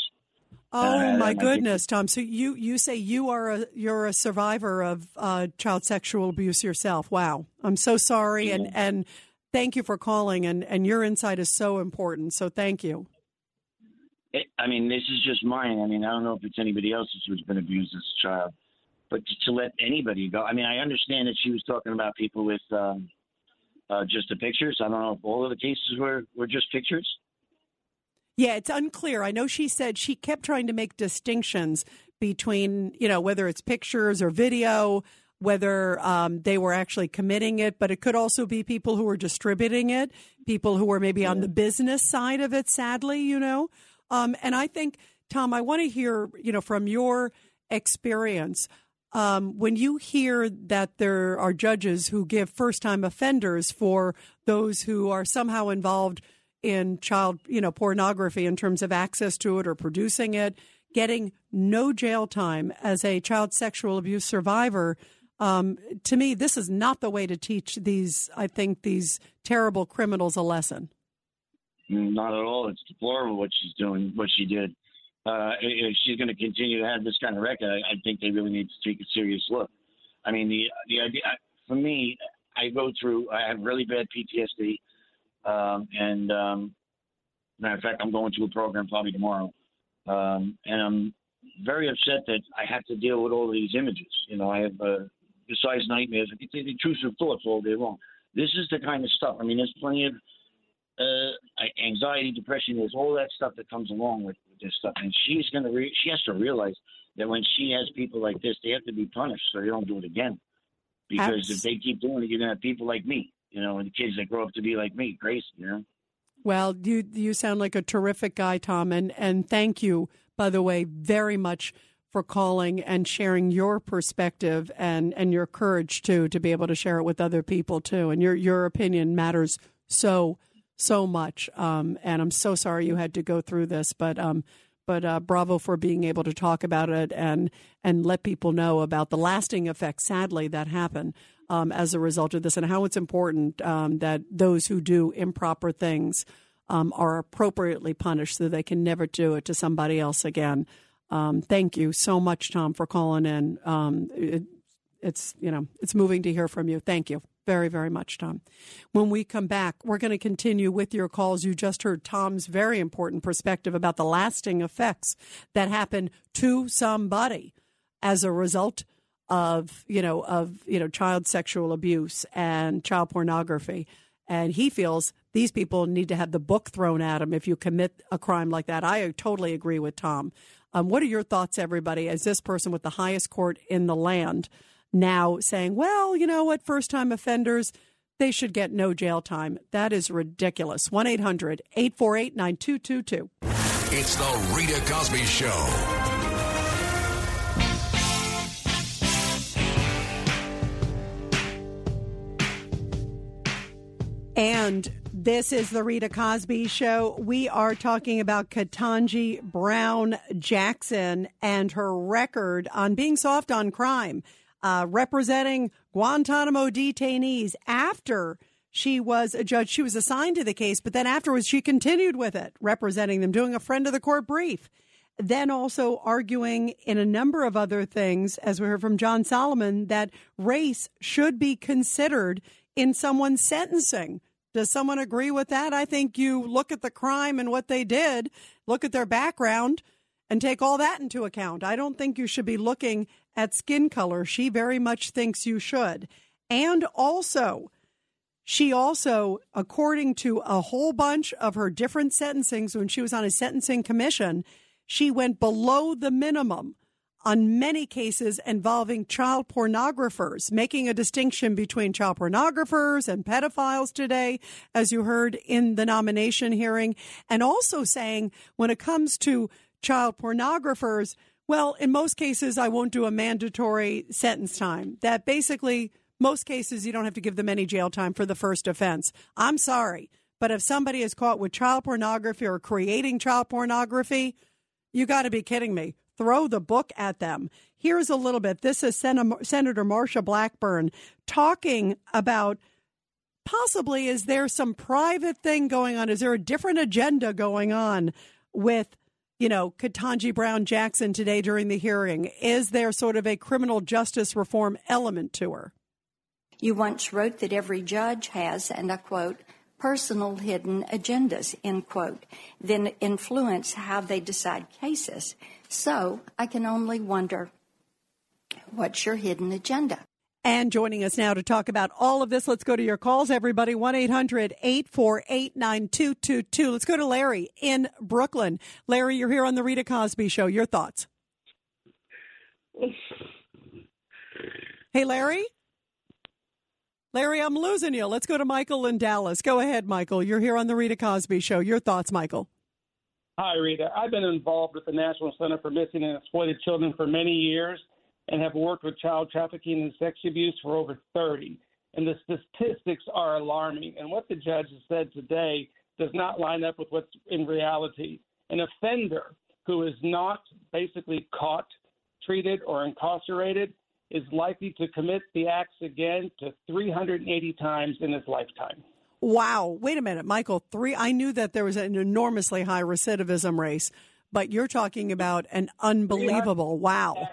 Oh, uh, my goodness, think- Tom. So you, you say you are a, you're a survivor of uh, child sexual abuse yourself. Wow. I'm so sorry. Yeah. And, and thank you for calling. And, and your insight is so important. So thank you. It, I mean, this is just mine. I mean, I don't know if it's anybody else's who's been abused as a child. But to, to let anybody go, I mean, I understand that she was talking about people with um, uh, just the pictures. I don't know if all of the cases were, were just pictures. Yeah, it's unclear. I know she said she kept trying to make distinctions between, you know, whether it's pictures or video, whether um, they were actually committing it. But it could also be people who were distributing it, people who were maybe on the business side of it, sadly, you know. Um, and I think, Tom, I want to hear, you know, from your experience, um, when you hear that there are judges who give first-time offenders for those who are somehow involved in child, you know, pornography in terms of access to it or producing it, getting no jail time as a child sexual abuse survivor. Um, to me, this is not the way to teach these, I think, these terrible criminals a lesson. Not at all. It's deplorable what she's doing, what she did. Uh, if she's going to continue to have this kind of record, I, I think they really need to take a serious look. I mean, the the idea for me, I go through. I have really bad P T S D, um, and um, matter of fact, I'm going to a program probably tomorrow, um, and I'm very upset that I have to deal with all of these images. You know, I have uh, besides nightmares, I can say the intrusive thoughts all day long. This is the kind of stuff. I mean, there's plenty of uh, anxiety, depression. There's all that stuff that comes along with this stuff, and she's gonna. Re- she has to realize that when she has people like this, they have to be punished so they don't do it again. Because if they keep doing it, you're going to have people like me, you know, and the kids that grow up to be like me, crazy, you know. Well, you you sound like a terrific guy, Tom, and, and thank you, by the way, very much for calling and sharing your perspective and, and your courage, too, to be able to share it with other people, too. And your, your opinion matters so, so much, um, and I'm so sorry you had to go through this, but um But uh, bravo for being able to talk about it and and let people know about the lasting effects, sadly, that happen um, as a result of this, and how it's important um, that those who do improper things um, are appropriately punished so that they can never do it to somebody else again. Um, thank you so much, Tom, for calling in. Um, it, it's, you know, it's moving to hear from you. Thank you very, very much, Tom. When we come back, we're going to continue with your calls. You just heard Tom's very important perspective about the lasting effects that happen to somebody as a result of, you know, of, you know, child sexual abuse and child pornography. And he feels these people need to have the book thrown at them if you commit a crime like that. I totally agree with Tom. Um, what are your thoughts, everybody, as this person with the highest court in the land now saying, well, you know what, first-time offenders, they should get no jail time. That is ridiculous. one eight hundred eight four eight nine two two two. It's the Rita Cosby Show. And this is the Rita Cosby Show. We are talking about Ketanji Brown Jackson and her record on being soft on crime. Uh, representing Guantanamo detainees after she was a judge. She was assigned to the case, but then afterwards she continued with it, representing them, doing a friend of the court brief, then also arguing in a number of other things, as we heard from John Solomon, that race should be considered in someone's sentencing. Does someone agree with that? I think you look at the crime and what they did, look at their background, and take all that into account. I don't think you should be looking at skin color. She very much thinks you should. And also, she also, according to a whole bunch of her different sentencings, when she was on a sentencing commission, she went below the minimum on many cases involving child pornographers, making a distinction between child pornographers and pedophiles today, as you heard in the nomination hearing, and also saying when it comes to child pornographers, well, in most cases, I won't do a mandatory sentence time. That basically, most cases, you don't have to give them any jail time for the first offense. I'm sorry, but if somebody is caught with child pornography or creating child pornography, you got to be kidding me. Throw the book at them. Here's a little bit. This is Sen- Senator Marsha Blackburn talking about possibly, is there some private thing going on? Is there a different agenda going on with, you know, Ketanji Brown Jackson today during the hearing? Is there sort of a criminal justice reform element to her? You once wrote that every judge has, and I quote, personal hidden agendas, end quote, then influence how they decide cases. So I can only wonder, what's your hidden agenda? And joining us now to talk about all of this, let's go to your calls, everybody, one eight hundred eight four eight nine two two two. Let's go to Larry in Brooklyn. Larry, you're here on The Rita Cosby Show. Your thoughts? Hey, Larry? Larry, I'm losing you. Let's go to Michael in Dallas. Go ahead, Michael. You're here on The Rita Cosby Show. Your thoughts, Michael? Hi, Rita. I've been involved with the National Center for Missing and Exploited Children for many years, and have worked with child trafficking and sex abuse for over thirty. And the statistics are alarming. And what the judge has said today does not line up with what's in reality. An offender who is not basically caught, treated, or incarcerated is likely to commit the acts again to three hundred eighty times in his lifetime. Wow. Wait a minute, Michael. Three. I knew that there was an enormously high recidivism race, but you're talking about an unbelievable wow.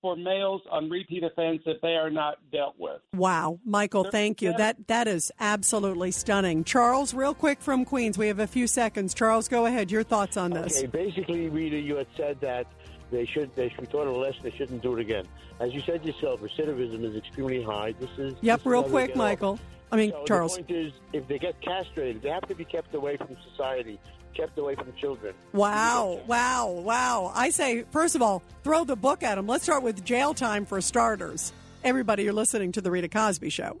For males on repeat offense if they are not dealt with. Wow. Michael, thank you. That That is absolutely stunning. Charles, real quick from Queens. We have a few seconds. Charles, go ahead. Your thoughts on this. Okay, basically, Rita, you had said that they should, they should be taught a lesson. They shouldn't do it again. As you said yourself, recidivism is extremely high. This is Yep, this real quick, Michael. Off. I mean, so Charles. The point is, if they get castrated, they have to be kept away from society, kept away from children. Wow, wow, wow. I say, first of all, throw the book at them. Let's start with jail time for starters. Everybody, you're listening to The Rita Cosby Show.